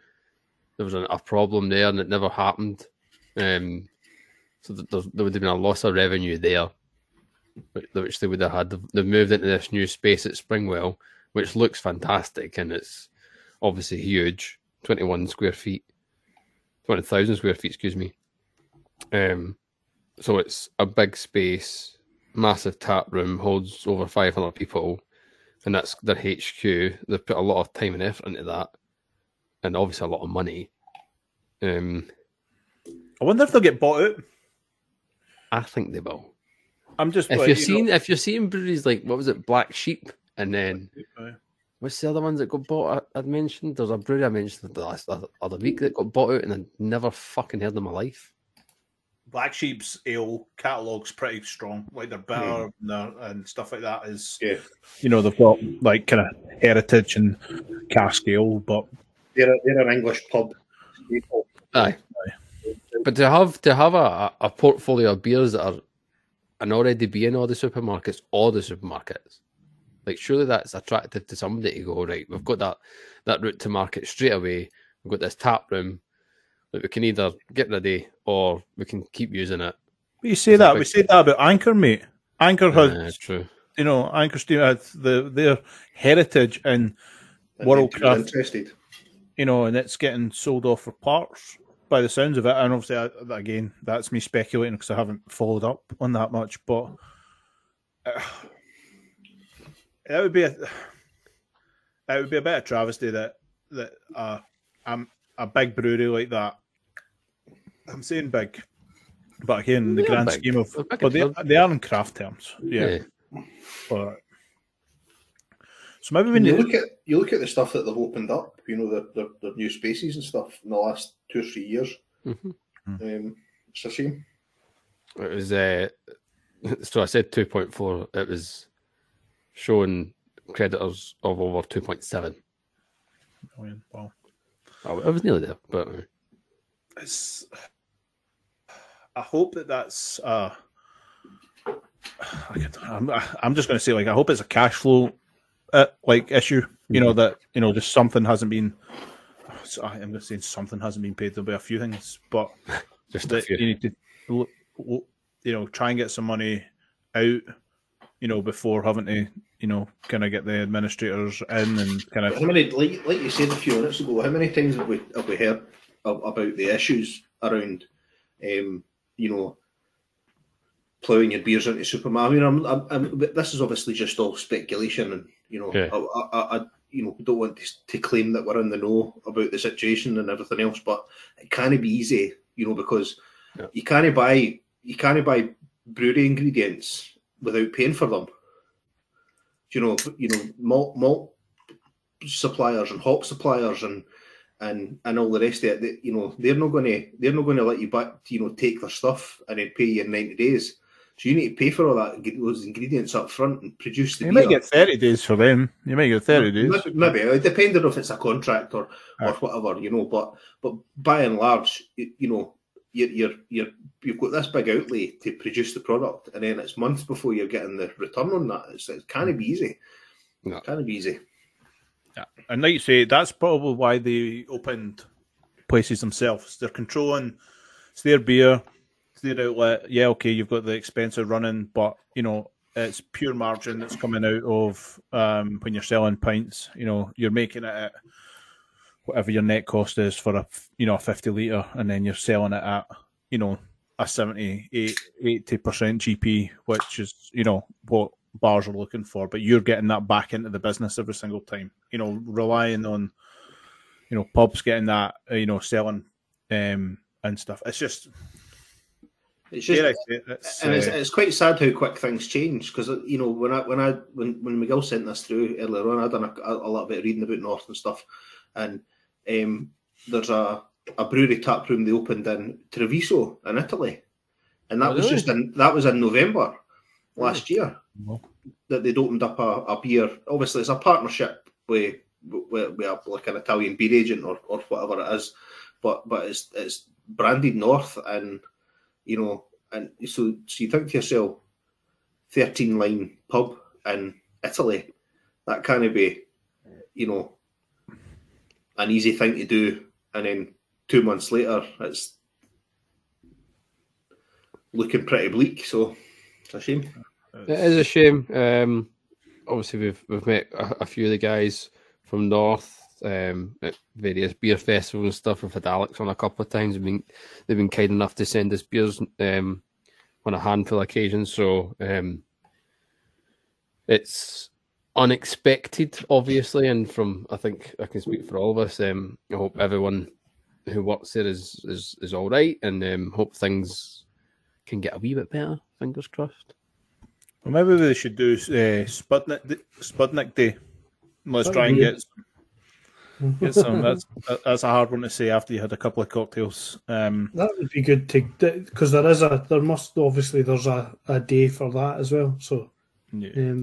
there was a problem there and it never happened, so there would have been a loss of revenue there, which they would have had. They've moved into this new space at Springwell, which looks fantastic, and it's obviously huge, 20,000 square feet, excuse me. So it's a big space, massive tap room, holds over 500 people, and that's their HQ. They've put a lot of time and effort into that, and obviously a lot of money. I wonder if they'll get bought out. I think they will. I'm just, if you're seeing breweries like, what was it, Black Sheep, and then what's the other ones that got bought? I'd mentioned there's a brewery I mentioned the other week that got bought out, and I never fucking heard of my life. Black Sheep's ale catalog's pretty strong, like they're better and stuff like that. Is you know, they've got like kind of heritage and cask ale, but they're an English pub. Aye, but to have a portfolio of beers that are, and already be in all the supermarkets, like surely that's attractive to somebody to go, right, we've got that route to market straight away, we've got this tap room that we can either get rid of or we can keep using it. But you say it's that, we say that about Anchor, mate. Anchor has, true. You know, Anchor Steam had their heritage and world-class, you know, and it's getting sold off for parts, by the sounds of it. And obviously, again, that's me speculating because I haven't followed up on that much, but that would be a bit of travesty that I'm a big brewery like that. I'm saying big, but again, in the grand scheme of, but they are in craft terms, yeah. But so maybe when you look at the stuff that they've opened up, you know, their new spaces and stuff in the last 2 or 3 years, it's a shame. It was so I said 2.4. It was showing creditors of over 2.7 million. Wow, I was nearly there, but it's, I hope that's. I'm just going to say, like, I hope it's a cash flow like issue, you know, that, you know, just something hasn't been, I'm just saying something hasn't been paid. There'll be a few things, but just that you need to, you know, try and get some money out, you know, before having to, you know, kind of get the administrators in and kind of. How many, like you said a few minutes ago, how many things have we heard about the issues around, you know, ploughing your beers into supermarket? I mean, this is obviously just all speculation, and you know, I you know, don't want to claim that we're in the know about the situation and everything else, but it can't be easy, you know, because you can't buy brewery ingredients without paying for them. You know, malt suppliers and hop suppliers and all the rest of it. That, you know, they're not going to let you back. You know, take their stuff and then pay you in 90 days. So you need to pay for all that, get those ingredients up front and produce the beer. You might get 30 days for them. You might get 30 days. Maybe, depending on if it's a contract or whatever, you know. But by and large, you know, you've got this big outlay to produce the product, and then it's months before you're getting the return on that. It can't be easy. No. It can't be easy. Yeah. And like you say, that's probably why they opened places themselves. They're controlling, it's their beer, their outlet. Yeah, okay, you've got the expense of running, but you know, it's pure margin that's coming out of when you're selling pints. You know, you're making it at whatever your net cost is for a, you know, a 50 litre, and then you're selling it at, you know, a 70-80% GP, which is, you know, what bars are looking for. But you're getting that back into the business every single time, you know, relying on, you know, pubs getting that, you know, selling and stuff. It's just, and it's quite sad how quick things change. Because, you know, when Miguel sent this through earlier on, I done a little bit of reading about North and stuff, and there's a brewery tap room they opened in Treviso in Italy, and that was in November last year that they'd opened up a beer. Obviously, it's a partnership with like an Italian beer agent or whatever it is, but it's branded North. And you know, and so you think to yourself, 13-line pub in Italy, that can't be, you know, an easy thing to do. And then 2 months later, it's looking pretty bleak. So it's a shame. It is a shame. Obviously, we've met a few of the guys from North at various beer festivals and stuff. We've had Alex on a couple of times. They've been kind enough to send us beers on a handful of occasions. So it's unexpected, obviously, and from, I think I can speak for all of us. I hope everyone who works there is all right, and hope things can get a wee bit better. Fingers crossed. Well, maybe we should do Sputnik Day. Let's try and get some. That's a hard one to say after you had a couple of cocktails. That would be good to, because there's a day for that as well. So yeah.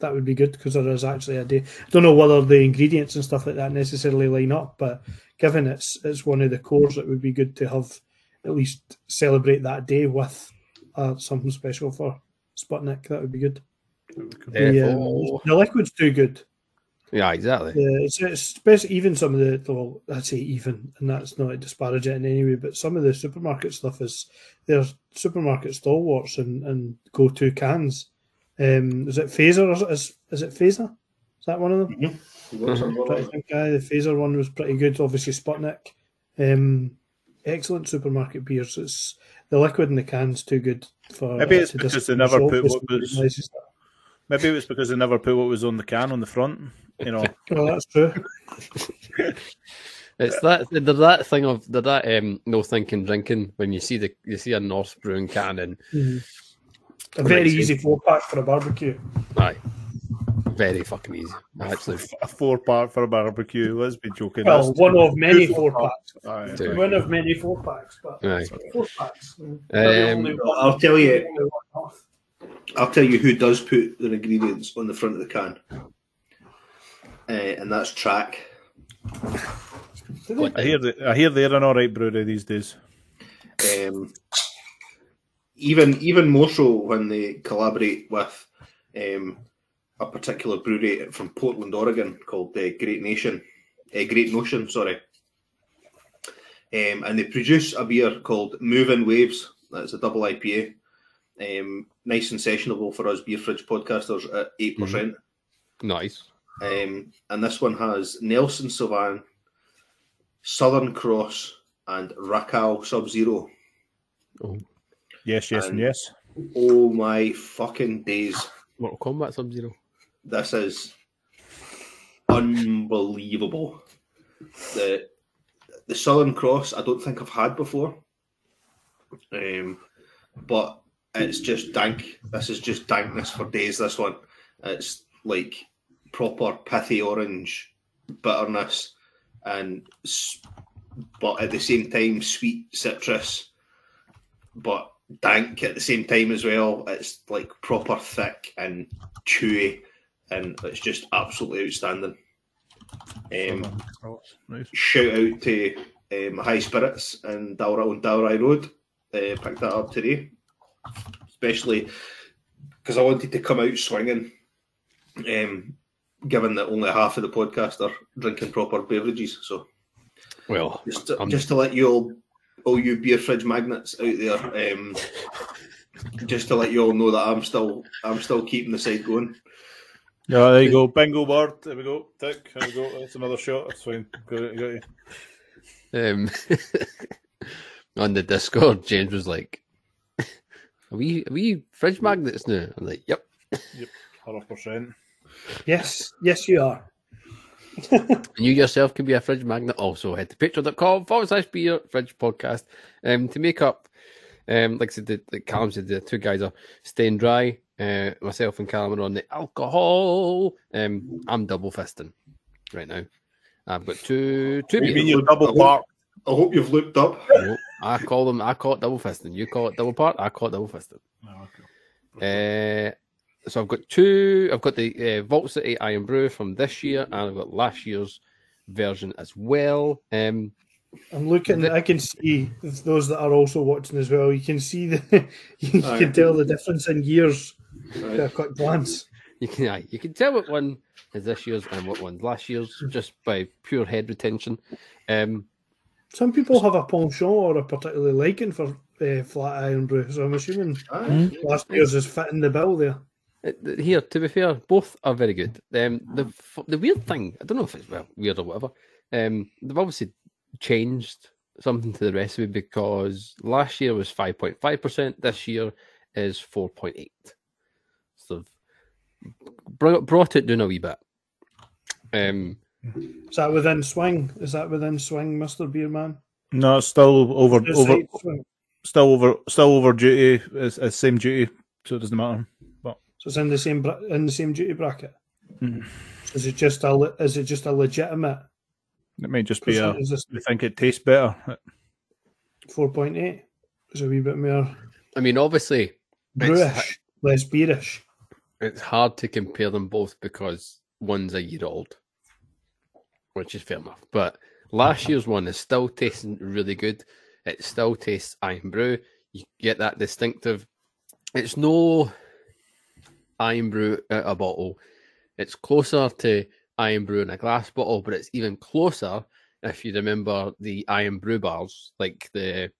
That would be good, because there is actually a day. I don't know whether the ingredients and stuff like that necessarily line up, but given it's one of the cores, it would be good to have at least celebrate that day with something special for Sputnik. That would be good. The liquid's too good. Yeah, exactly. Yeah, it's especially even some of the, well, I say even, and that's not to disparage it in any way, but some of the supermarket stuff is, they're supermarket stalwarts and go-to cans. Is it Phaser? Is it Phaser? Is that one of them? Mm-hmm. The Phaser one was pretty good. Obviously, Sputnik. Excellent supermarket beers. It's the liquid in the can's too good for. Maybe it's because they never put what was. Maybe it was because they never put what was on the can on the front. You know, well, that's true. It's that thing of no thinking drinking when you see a North Brewing can and a very easy 4-pack for a barbecue. Aye, very fucking easy. Actually, a 4-pack for a barbecue. Let's be joking. Well, one of many 4-packs. One of many 4-packs, but 4-packs. I'll tell you. I'll tell you who does put their ingredients on the front of the can. And that's Track. I hear they're an all right brewery these days. Even more so when they collaborate with a particular brewery from Portland, Oregon, called the Great Notion. And they produce a beer called Moving Waves. That's a double IPA. Nice and sessionable for us beer fridge podcasters at 8%. Mm-hmm. Nice. And this one has Nelson Sylvan, Southern Cross, and Racal Sub-Zero. Oh, yes. Oh my fucking days! Mortal Kombat Sub-Zero. This is unbelievable. The Southern Cross, I don't think I've had before. But it's just dank. This is just dankness for days, this one. It's like proper pithy orange bitterness, and but at the same time sweet citrus, but dank at the same time as well. It's like proper thick and chewy, and it's just absolutely outstanding. Nice. Shout out to High Spirits and Dalra on Dalry Road. Picked that up today, especially because I wanted to come out swinging, given that only half of the podcast are drinking proper beverages. So, well, just to let you all you beer fridge magnets out there, just to let you all know that I'm still keeping the side going. Yeah, there you go. Bingo word. There we go. Tick. There we go. That's another shot. That's fine. Got it. On the Discord, James was like, "Are we fridge magnets now?" I'm like, "Yep." Yep. 100%. Yes, you are. And you yourself can be a fridge magnet. Also, head to patreon.com/beer fridge podcast to make up. Like I said, like Callum said, the two guys are staying dry. Myself and Callum are on the alcohol. I'm double fisting right now. I've got two. You mean you're double parked? I hope you've looked up. No, I call it double fisting. You call it double part. I call it double fisting. Oh, okay. So I've got two. I've got the Vault City Iron Brew from this year, and I've got last year's version as well. I'm looking. I can see those that are also watching as well. You can see you can tell the difference in years at a quick glance. You can tell what one is this year's and what one's last year's just by pure head retention. Some people have a penchant or a particular liking for flat iron brew, so I'm assuming last year's is fitting the bill there. Here, to be fair, both are very good. The weird thing, I don't know if it's weird or whatever, they've obviously changed something to the recipe because last year was 5.5%, this year is 4.8%. So brought it down a wee bit. Is that within swing? Mr. Beerman? No, it's still over duty. It's same duty, so it doesn't matter. But so it's in the same duty bracket. Mm. Is it just a legitimate? It might just be I think it tastes better. 4.8 is a wee bit more. I mean, obviously, brewish, less beerish. It's hard to compare them both because one's a year old, which is fair enough. But last year's one is still tasting really good. It still tastes iron brew. You get that distinctive. It's no iron brew out of a bottle. It's closer to iron brew in a glass bottle, but it's even closer if you remember the iron brew bars, like the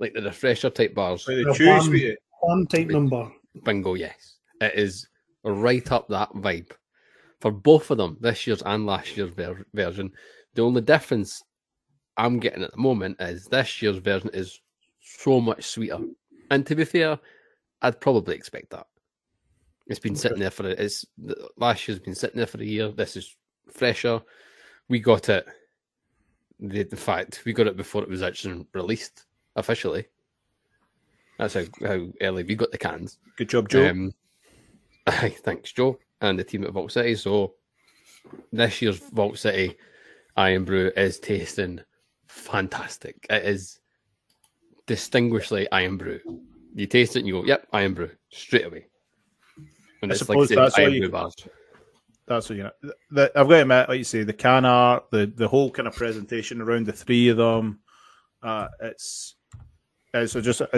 refresher type bars. Like the one type number. Bingo, yes. It is right up that vibe. For both of them, this year's and last year's version, the only difference I'm getting at the moment is this year's version is so much sweeter. And to be fair, I'd probably expect that. It's been sitting there for last year's been sitting there for a year. This is fresher. We got it. The fact we got it before it was actually released officially. That's how early we got the cans. Good job, Joe. Thanks, Joe. And the team at Vault City. So this year's Vault City Iron Brew is tasting fantastic. It is distinguishedly Iron Brew. You taste it and you go, "Yep, Iron Brew," straight away. And I suppose that's what you know. I've got to admit, like you say, the can art, the whole kind of presentation around the three of them, it's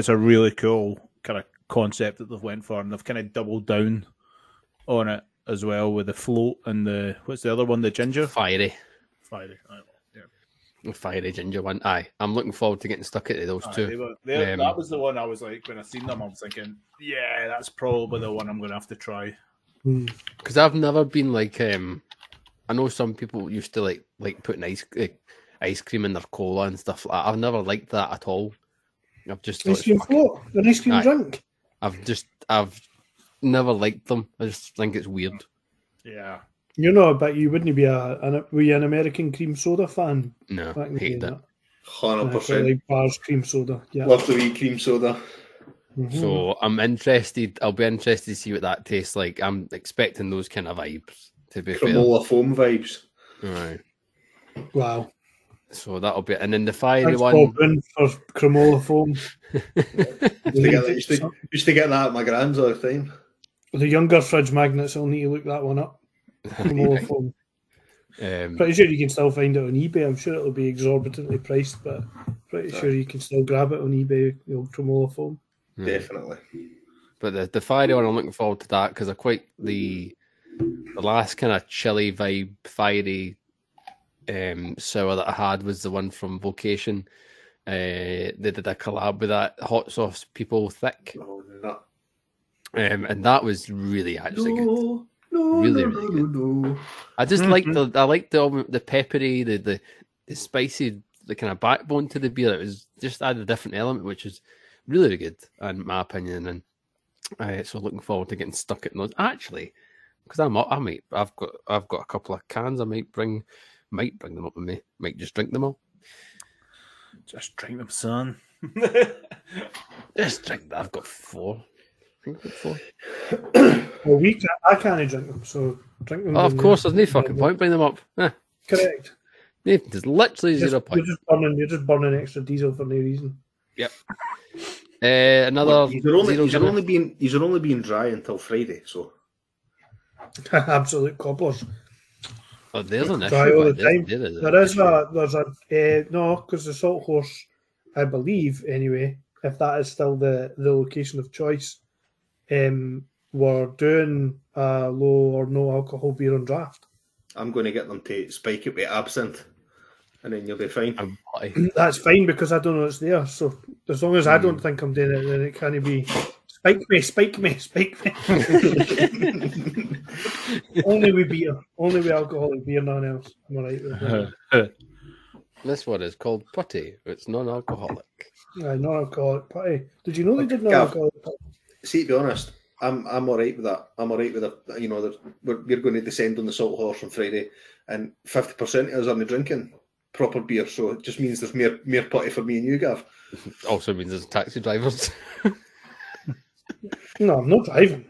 a really cool kind of concept that they've went for, and they've kind of doubled down on it as well with the float and the what's the other one, the ginger? Fiery. Yeah. Fiery ginger one. Aye. I'm looking forward to getting stuck into those two. That was the one I was like, when I seen them, I was thinking, yeah, that's probably the one I'm gonna have to try. Because I've never been like I know some people used to like putting ice cream in their cola and stuff like that. I've never liked that at all. I've just ice cream float, an ice cream drink. I've never liked them. I just think it's weird. Yeah. You're not, but you wouldn't be were you an American cream soda fan? No, hate that. 100%. I like bars cream soda. Yeah. Love the wee cream soda. Mm-hmm. So I'm interested. I'll be interested to see what that tastes like. I'm expecting those kind of vibes. To be Cremola Foam vibes. All right. Wow. So that'll be, and then the fiery Thanks, one. Bob Boone for Cremola Foam. used to get that at my grand's all the time. The younger fridge magnets, I'll need to look that one up. Cremola Foam. Pretty sure you can still find it on eBay. I'm sure it'll be exorbitantly priced, but pretty sure you can still grab it on eBay. The old Cremola Foam. Definitely. But the fiery one, I'm looking forward to that because I quite the last kind of chilly vibe, fiery sour that I had was the one from Vocation. They did a collab with that hot sauce people Thick. Oh, no. And that was really actually good. No, really, really good. No. I just like the peppery, the spicy, the kind of backbone to the beer. It was just added a different element, which is really good in my opinion. And so looking forward to getting stuck at those actually, because I've got a couple of cans. I might bring them up with me. Might just drink them all. Just drink them, son. Just drink them. I've got four. Well, I can't drink them, so drink them. Oh, of course, there's no fucking point bringing them up. Correct. There's literally zero point. You're just burning extra diesel for no reason. Yep. Another. These are only being dry until Friday, so. Absolute coppers. Oh, there's an issue. All the time. Because the Salt Horse, I believe anyway, if that is still the location of choice, we're doing a low or no alcohol beer on draft. I'm going to get them to spike it with absinthe, and then you'll be fine. That's fine because I don't know it's there. So as long as I don't think I'm doing it, then it can't be spike me. Only with beer, only with alcoholic beer, none else. I'm all right with that. This one is called putty. It's non-alcoholic. Yeah, non-alcoholic putty. Did you know they did non-alcoholic putty? See, to be honest, I'm all right with that. I'm all right with that. You know, we're going to descend on the Salt Horse on Friday, and 50% of us aren't drinking proper beer, so it just means there's mere putty for me and you, Gav. Also means there's taxi drivers. No, I'm not driving.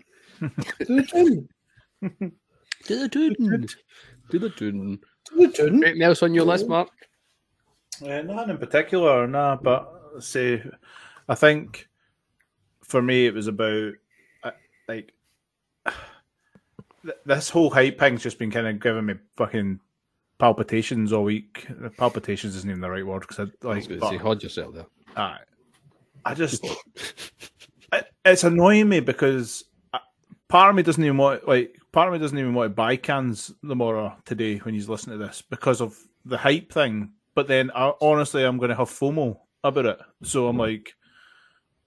To the tune. Anything else on your list, Mark? Nothing in particular, but say, I think for me it was about this whole hype thing's just been kind of giving me fucking palpitations all week. Palpitations isn't even the right word because I was going to say hod yourself there. I just it's annoying me because part of me doesn't even want to buy cans tomorrow today when he's listening to this because of the hype thing. But then honestly, I'm going to have FOMO about it. So I'm like,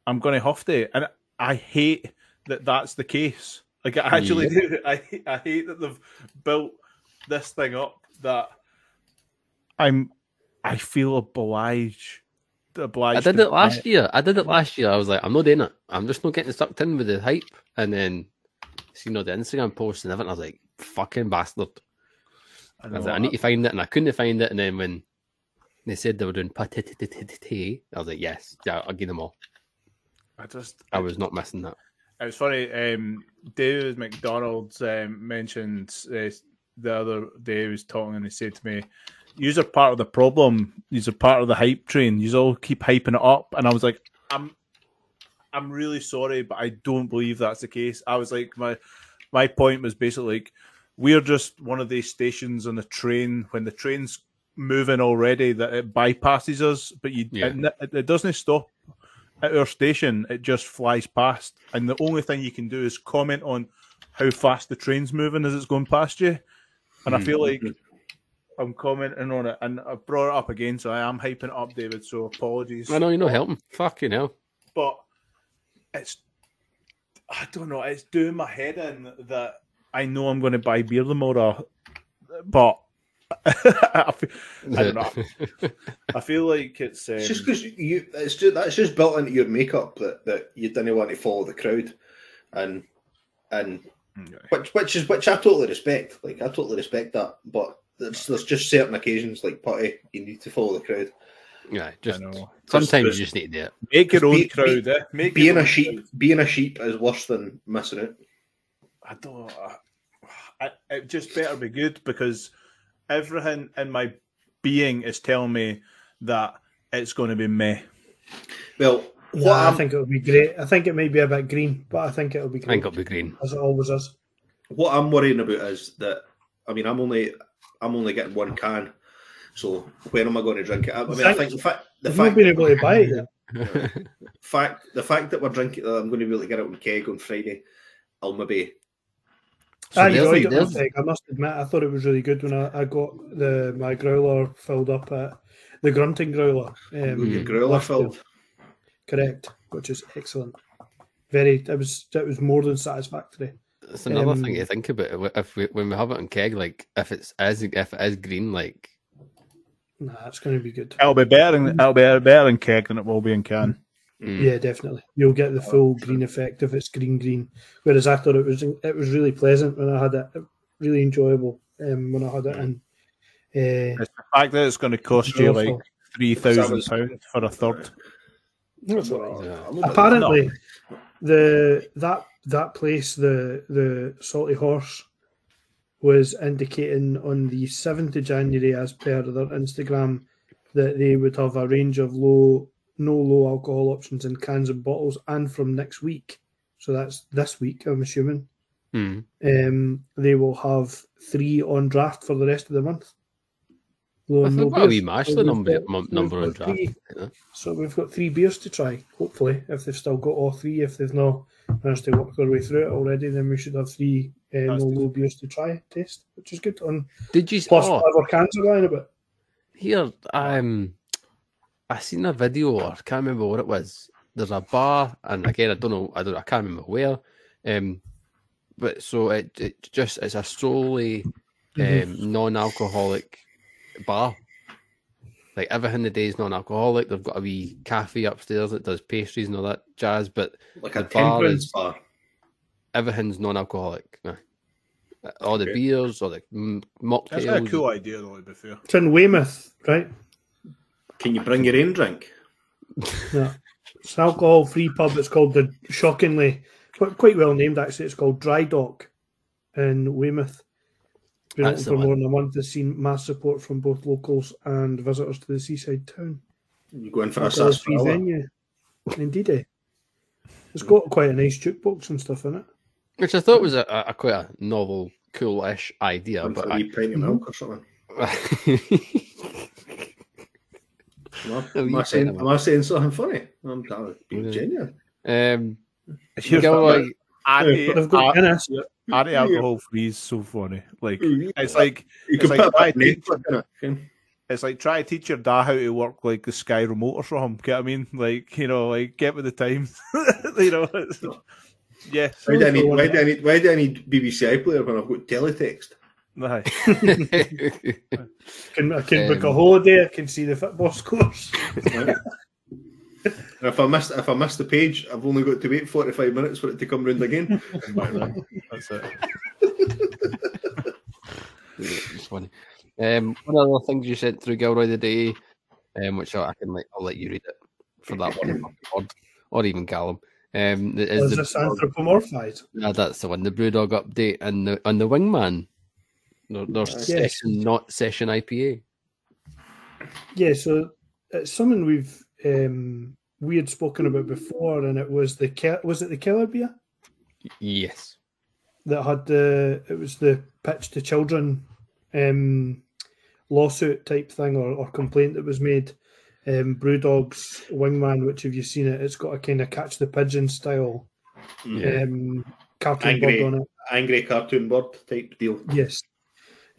I'm going to huff day, and I hate that that's the case. Like I actually do. I hate that they've built this thing up that I feel obliged. I did it last year. I was like, I'm not doing it. I'm just not getting sucked in with the hype. And then seen all the Instagram posts and everything. I was like, fucking bastard. I was like, I need to find it, and I couldn't find it. And then when they said they were doing putty, I was like, yes, yeah, I'll give them all. I was not missing that. It was funny. David McDonald's mentioned the other day, he was talking and he said to me, "Yous are part of the problem. Yous are part of the hype train. Yous all keep hyping it up." And I was like, "I'm really sorry, but I don't believe that's the case." I was like, "My point was basically like, we're just one of these stations on the train when the train's moving already that it bypasses us, but it doesn't stop at our station. It just flies past, and the only thing you can do is comment on how fast the train's moving as it's going past you." And I feel like I'm commenting on it, and I brought it up again, so I am hyping it up, David, so apologies. I know, you're not helping. Fucking hell. But I don't know, it's doing my head in that I know I'm going to buy beer tomorrow, but I don't know. I feel like it's... It's just because that's just built into your makeup that you didn't want to follow the crowd, and Okay. Which I totally respect. Like, I totally respect that. But there's just certain occasions, like putty, you need to follow the crowd. Yeah, just sometimes you just need to do it. Make your own crowd. Being a sheep is worse than missing out. It just better be good, because everything in my being is telling me that it's going to be meh. Well, I think it'll be great. I think it may be a bit green, but I think it'll be green. I think it'll be green, as it always is. What I'm worrying about is that, I mean, I'm only getting one can, so when am I going to drink it? The fact that we're drinking, that I'm going to be able to get it on keg on Friday, I'll maybe. So I must admit, I thought it was really good when I got my growler filled up at the grunting growler. The growler filled, correct, which is excellent. It was more than satisfactory. That's another thing to think about. When we have it on keg, like if it is green, like, nah, it's going to be good. It'll be better in keg than it will be in can. Mm. Yeah, definitely. You'll get the full green effect if it's green. Whereas I thought it was really pleasant when I had it, really enjoyable when I had it in. It's the fact that it's going to cost you like £3,000 for a third. Apparently, that place, the Salty Horse, was indicating on the 7th of January, as per their Instagram, that they would have a range of no low alcohol options in cans and bottles, and from next week, so that's this week, I'm assuming, they will have 3 on draft for the rest of the month. We matched the number on draft. Yeah. So we've got 3 beers to try, hopefully, if they've still got all 3. If they've not managed to work their way through it already, then we should have 3 no-low beers to try, taste, which is good. Plus, whatever cans are lying about. Here, I seen a video, or I can't remember what it was. There's a bar, and again, I can't remember where. But so it's a solely non-alcoholic bar. Like, everything today is non-alcoholic. They've got a wee cafe upstairs that does pastries and all that jazz, but like a temperance bar. Everything's non-alcoholic. Yeah. All the beers, all the mocktails. That's a cool idea, though, to be fair. It's in Weymouth, right? Can you bring your own drink? No. It's an alcohol-free pub. It's called the shockingly, quite well named actually, it's called Dry Dock in Weymouth. Been open for more than a month. Has seen mass support from both locals and visitors to the seaside town. You going for a sassy venue? Indeed, eh? It's got quite a nice jukebox and stuff in it, which I thought was a quite a novel, cool-ish idea. But a wee pint of milk or something. Am I saying something funny? I'm being genuine. I've got Guinness. Alcohol free is so funny. Like, it's like try to teach your dad how to work like the Sky remote or something. Get what I mean? Like, you know, like, get with the times. You know. Yeah. Why do I need BBC iPlayer when I've got teletext? No. I can book a holiday. I can see the football scores. Right. If I miss the page, I've only got to wait 45 minutes for it to come round again. That's it. It's funny. One of the things you sent through, Gilroy, today, which I'll let you read it for that one, or even Callum. Is this anthropomorphized? Yeah, that's the one. The Brewdog update and the Wingman. Not session IPA. Yeah, so it's something we had spoken about before, and it was was it the Keller beer? Yes, that had the Pitch to Children lawsuit type thing or complaint that was made. Brewdog's Wingman, which, if you've seen it, it's got a kind of Catch the Pigeon style cartoon bird on it. Angry cartoon bird type deal. Yes.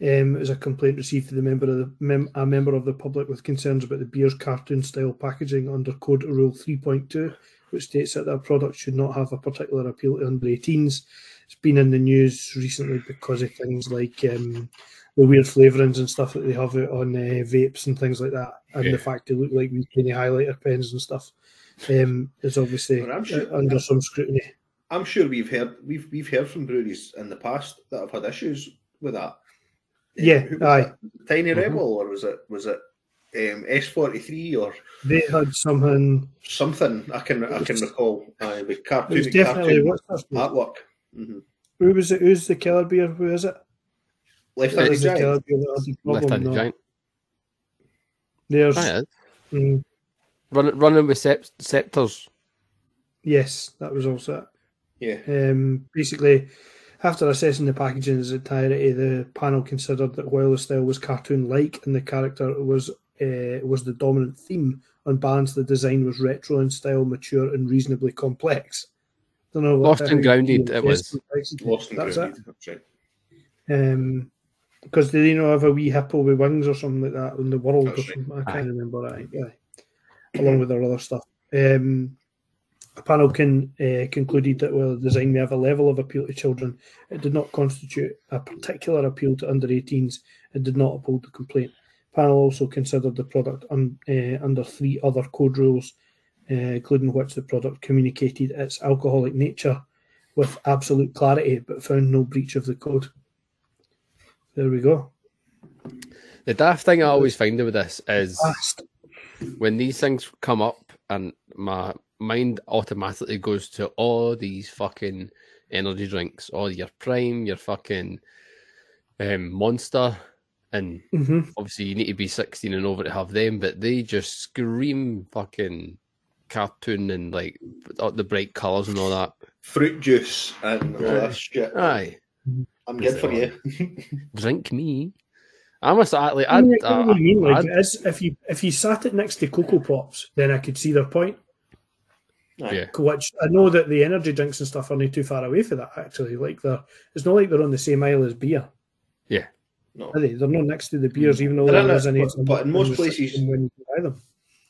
It was a complaint received to a member of the public with concerns about the beer's cartoon-style packaging under Code Rule 3.2, which states that their product should not have a particular appeal to under 18s. It's been in the news recently because of things like the weird flavourings and stuff that they have on vapes and things like that, and the fact they look like wee penny highlighter pens and stuff is obviously under some scrutiny. I'm sure we've heard from breweries in the past that have had issues with that. Yeah, aye. Tiny Rebel, or was it S43, or they had something I can recall. Aye, with cartoon. It was definitely artwork. Mm-hmm. Who was it? Who's the killer beer? Who is it? Left-handed Giant. Left-handed Giant. There's running with scepters. Yes, that was also it. Yeah. Basically, after assessing the packaging in its entirety, the panel considered that while the style was cartoon-like and the character was the dominant theme, on balance, the design was retro in style, mature, and reasonably complex. Don't know. Lost and Grounded. It was Lost and Grounded. That's it. Because they have a wee hippo with wings or something like that in the world. Or something. I can't remember that. Yeah. Along with their other stuff. The panel concluded that while the design may have a level of appeal to children, it did not constitute a particular appeal to under 18s and did not uphold the complaint. The panel also considered the product under three other code rules, including which the product communicated its alcoholic nature with absolute clarity, but found no breach of the code. There we go. The daft thing I always find with this is when these things come up and my mind automatically goes to all these fucking energy drinks, all your Prime, your fucking Monster, and obviously you need to be 16 and over to have them, but they just scream fucking cartoon and like the bright colours and all that. Fruit juice and all that shit. Aye. I'm good for you. Drink me. I must actually. If you sat it next to Cocoa Pops, then I could see their point. Yeah. Which I know that the energy drinks and stuff are not too far away for that. Actually, like it's not like they're on the same aisle as beer. Yeah, no, are they? They're not next to the beers, even though there is an age. But in most places, when you buy them,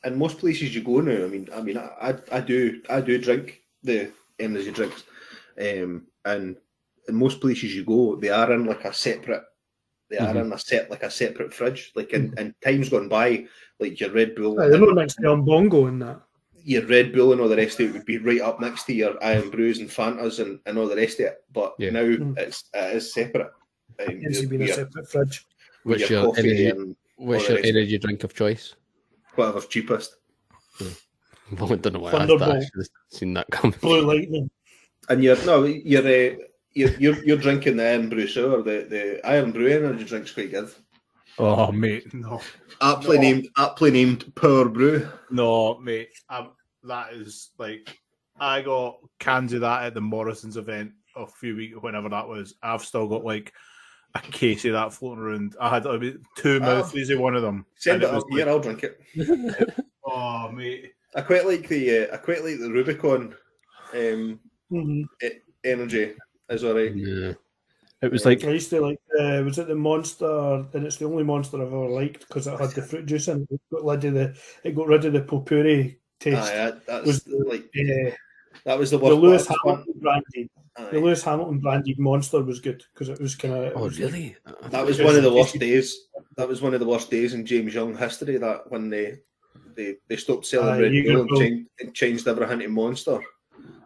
in most places you go now. I mean, I do drink the energy drinks, and in most places you go, they are in like a separate. They are in a separate fridge. Like in times gone by, like your Red Bull. They're not next to Umbongo in that. Your Red Bull and all the rest of it would be right up next to your Iron Brews and Fantas and all the rest of it. But now it is separate. It should be in a separate fridge. What's your energy drink of choice? Whatever's cheapest. I don't know why I asked that. I should have seen that coming. Blue Lightning. And you're drinking the Iron Brew sour. The Iron Brew energy drink's quite good. Oh mate, no. Aptly named Power Brew. No mate, that is like I got cans of that at the Morrison's event a few weeks, whenever that was. I've still got like a case of that floating around. I had two mouthfuls of one of them. Send it up here, I'll drink it. Oh mate, I quite like the Rubicon. Energy is alright. Yeah. It was like I used to like. Was it the Monster? And it's the only Monster I've ever liked because it had the fruit juice in it. It got rid of the potpourri taste. That was the worst. The Lewis Hamilton branded Monster was good because it was kind of. Oh really? That was one of the worst days. That was one of the worst days in James Young history. That when they stopped selling Red Bull and changed everything to Monster.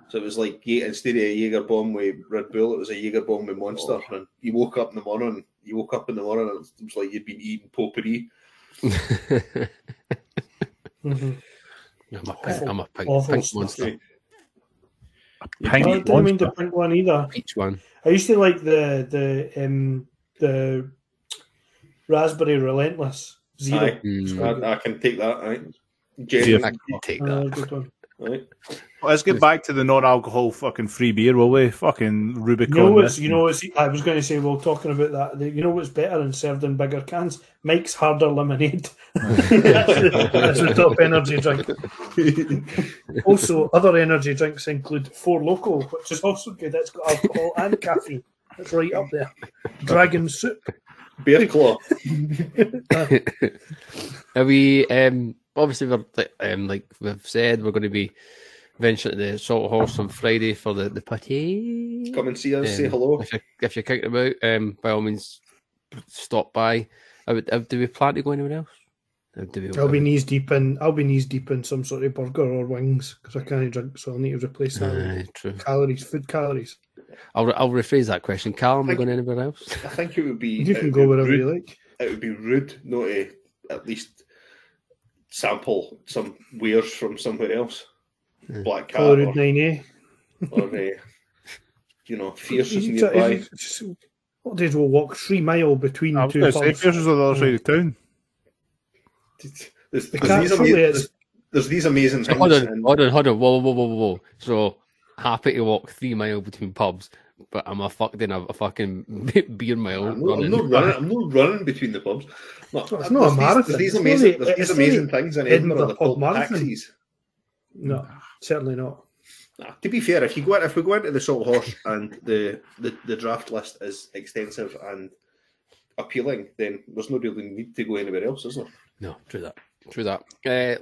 So it was like, instead of a Jaeger bomb with Red Bull, it was a Jaeger bomb with Monster. Oh. And you woke up in the morning, and it was like you'd been eating potpourri. I'm a pink Monster. I didn't mean the pink one either. Peach one. I used to like the Raspberry Relentless Zero. I can take that. Right? Zero. I can take that. Good one. Right. Well, let's get back to the non-alcohol fucking free beer, will we? Fucking Rubicon. I was going to say, well, talking about that, you know what's better and served in bigger cans? Mike's Harder Lemonade. that's the top energy drink. Also, other energy drinks include Four Local, which is also good. That's got alcohol and caffeine. That's right up there. Dragon Soup. Bear Claw. Are we... Obviously, like we've said, we're going to be venturing to the Salt Horse on Friday for the party. Come and see us, say hello. If you're kicking about, by all means, stop by. Do we plan to go anywhere else? I'll be knees deep in some sort of burger or wings because I can't drink, so I'll need to replace that with food calories. I'll rephrase that question. Cal, am I going anywhere else? I think it would be... You can go wherever you like. It would be rude not to at least sample some wares from somewhere else. Yeah. Black Cat or... 9A. Or, Fierce is nearby. What days we'll walk 3 miles between the two pubs? Fierce is on the other side of town. There's these amazing things. Hold on. Whoa. So... happy to walk 3 miles between pubs, but I'm a fucking beer mile. I'm not running between the pubs. Look, it's not a marathon. There's these amazing things in Edinburgh that called taxis. No, certainly not. Nah, to be fair, if we go into the Salt Horse and the draft list is extensive and appealing, then there's no really need to go anywhere else, is there? No, true that.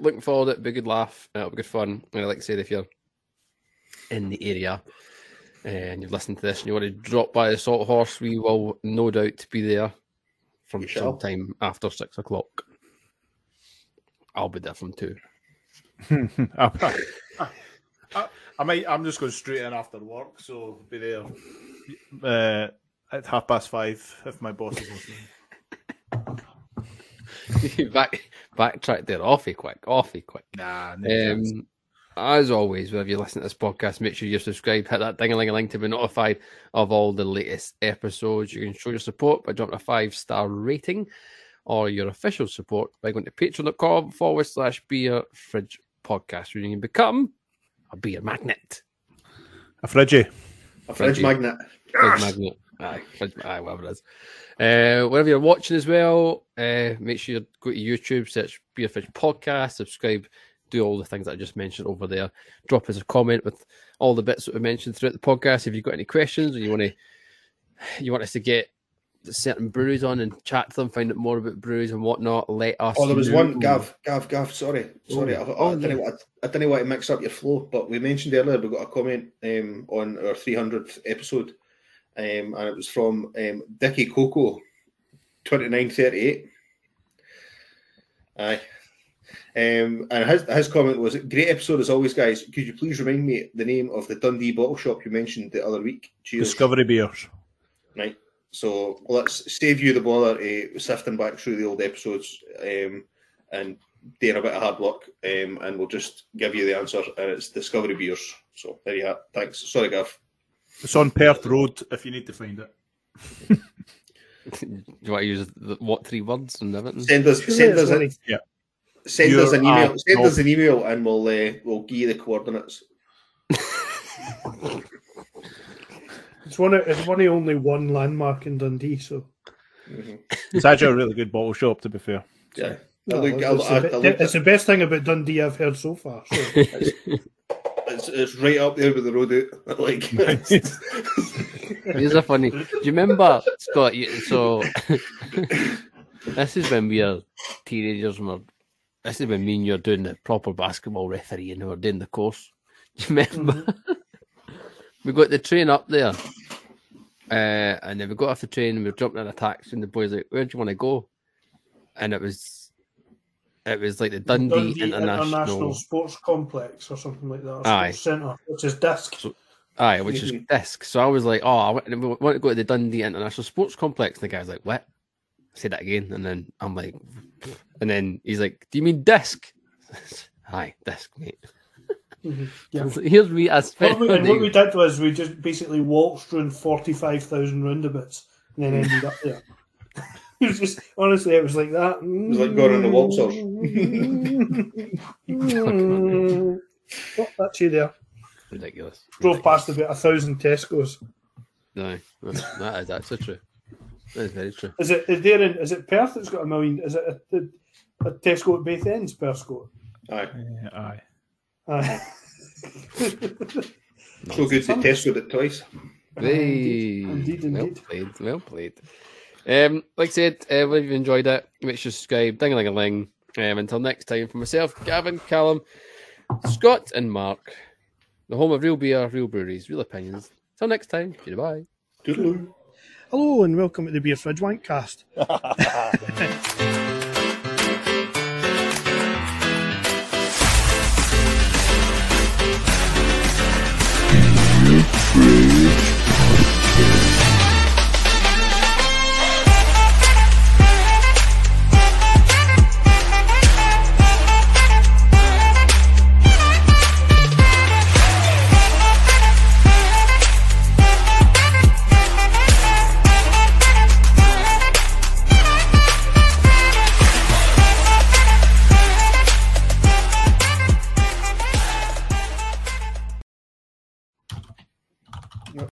Looking forward to it. Be a good laugh. It'll be good fun. And like I said, if you're in the area and you've listened to this and you want to drop by the Salt Horse, we will no doubt be there from sometime after 6 o'clock. I'll be there from 2. I'm just going straight in after work, so I'll be there at 5:30 if my boss is listening. Backtrack there, awfully quick. Nah, no chance. As always, whenever you listen to this podcast, make sure you're subscribed, hit that ding-a-ling-a-ling to be notified of all the latest episodes. You can show your support by dropping a 5-star rating or your official support by going to patreon.com/beerfridgepodcast, where you can become a beer magnet. A fridgie. A fridge magnet. Yes! Fridge magnet. Aye, whatever it is. Wherever you're watching as well, make sure you go to YouTube, search Beer Fridge Podcast, subscribe, do all the things that I just mentioned over there. Drop us a comment with all the bits that we mentioned throughout the podcast. If you've got any questions or you want us to get certain breweries on and chat to them, find out more about breweries and whatnot, let us know. Oh, there was one, Gav, sorry. I didn't want to mix up your flow, but we mentioned earlier we got a comment on our 300th episode, and it was from Dickie Coco, 2938. Aye. And his comment was, great episode as always, guys. Could you please remind me the name of the Dundee bottle shop you mentioned the other week? Cheers. Discovery Beers. Right. So let's save you the bother sifting back through the old episodes and doing a bit of hard work, and we'll just give you the answer, and it's Discovery Beers. So there you have it. Thanks. Sorry, Gav. It's on Perth Road if you need to find it. Do you want to use what 3 words and everything? Send us in. Yeah. Send us an email, and we'll give you the coordinates. It's only one landmark in Dundee, so it's actually a really good bottle shop, to be fair. Yeah, it's the best thing about Dundee I've heard so far. So. it's right up there with the road out. Like, these are funny. Do you remember, Scott? This is when we are teenagers and we're. This is when me and you're doing the proper basketball referee and we're doing the course. Do you remember? Mm-hmm. We got the train up there, and then we got off the train and we were jumping in a taxi and the boys like, "Where do you want to go?" And it was like the Dundee International Sports Complex or something like that. Aye, centre, which is Disc. Which is Disc. So I was like, "Oh, we want to go to the Dundee International Sports Complex." And the guy's like, "What?" Say that again, and then I'm like, and then he's like, "Do you mean disc?" Hi, disc, mate. Mm-hmm. Yeah. So here's me. What we did was we just basically waltzed around 45,000 roundabouts and then ended up there. It was just, honestly, it was like that. It was like going on the waltzers. Oh, that's you there. Ridiculous. Drove past about 1,000 Tesco's. No, that is actually true. That's very true. Is it Perth that's got a million? Is it a Tesco at both ends, Persco? Aye. So good that Tesco did twice. Hey. Indeed. Well played. Like I said, if you enjoyed it, make sure you subscribe, ding-a-ling-a-ling. Until next time, for myself, Gavin, Callum, Scott and Mark, the home of real beer, real breweries, real opinions. Till next time, goodbye. Toodaloo. Hello and welcome to the Beer Fridge Wankcast.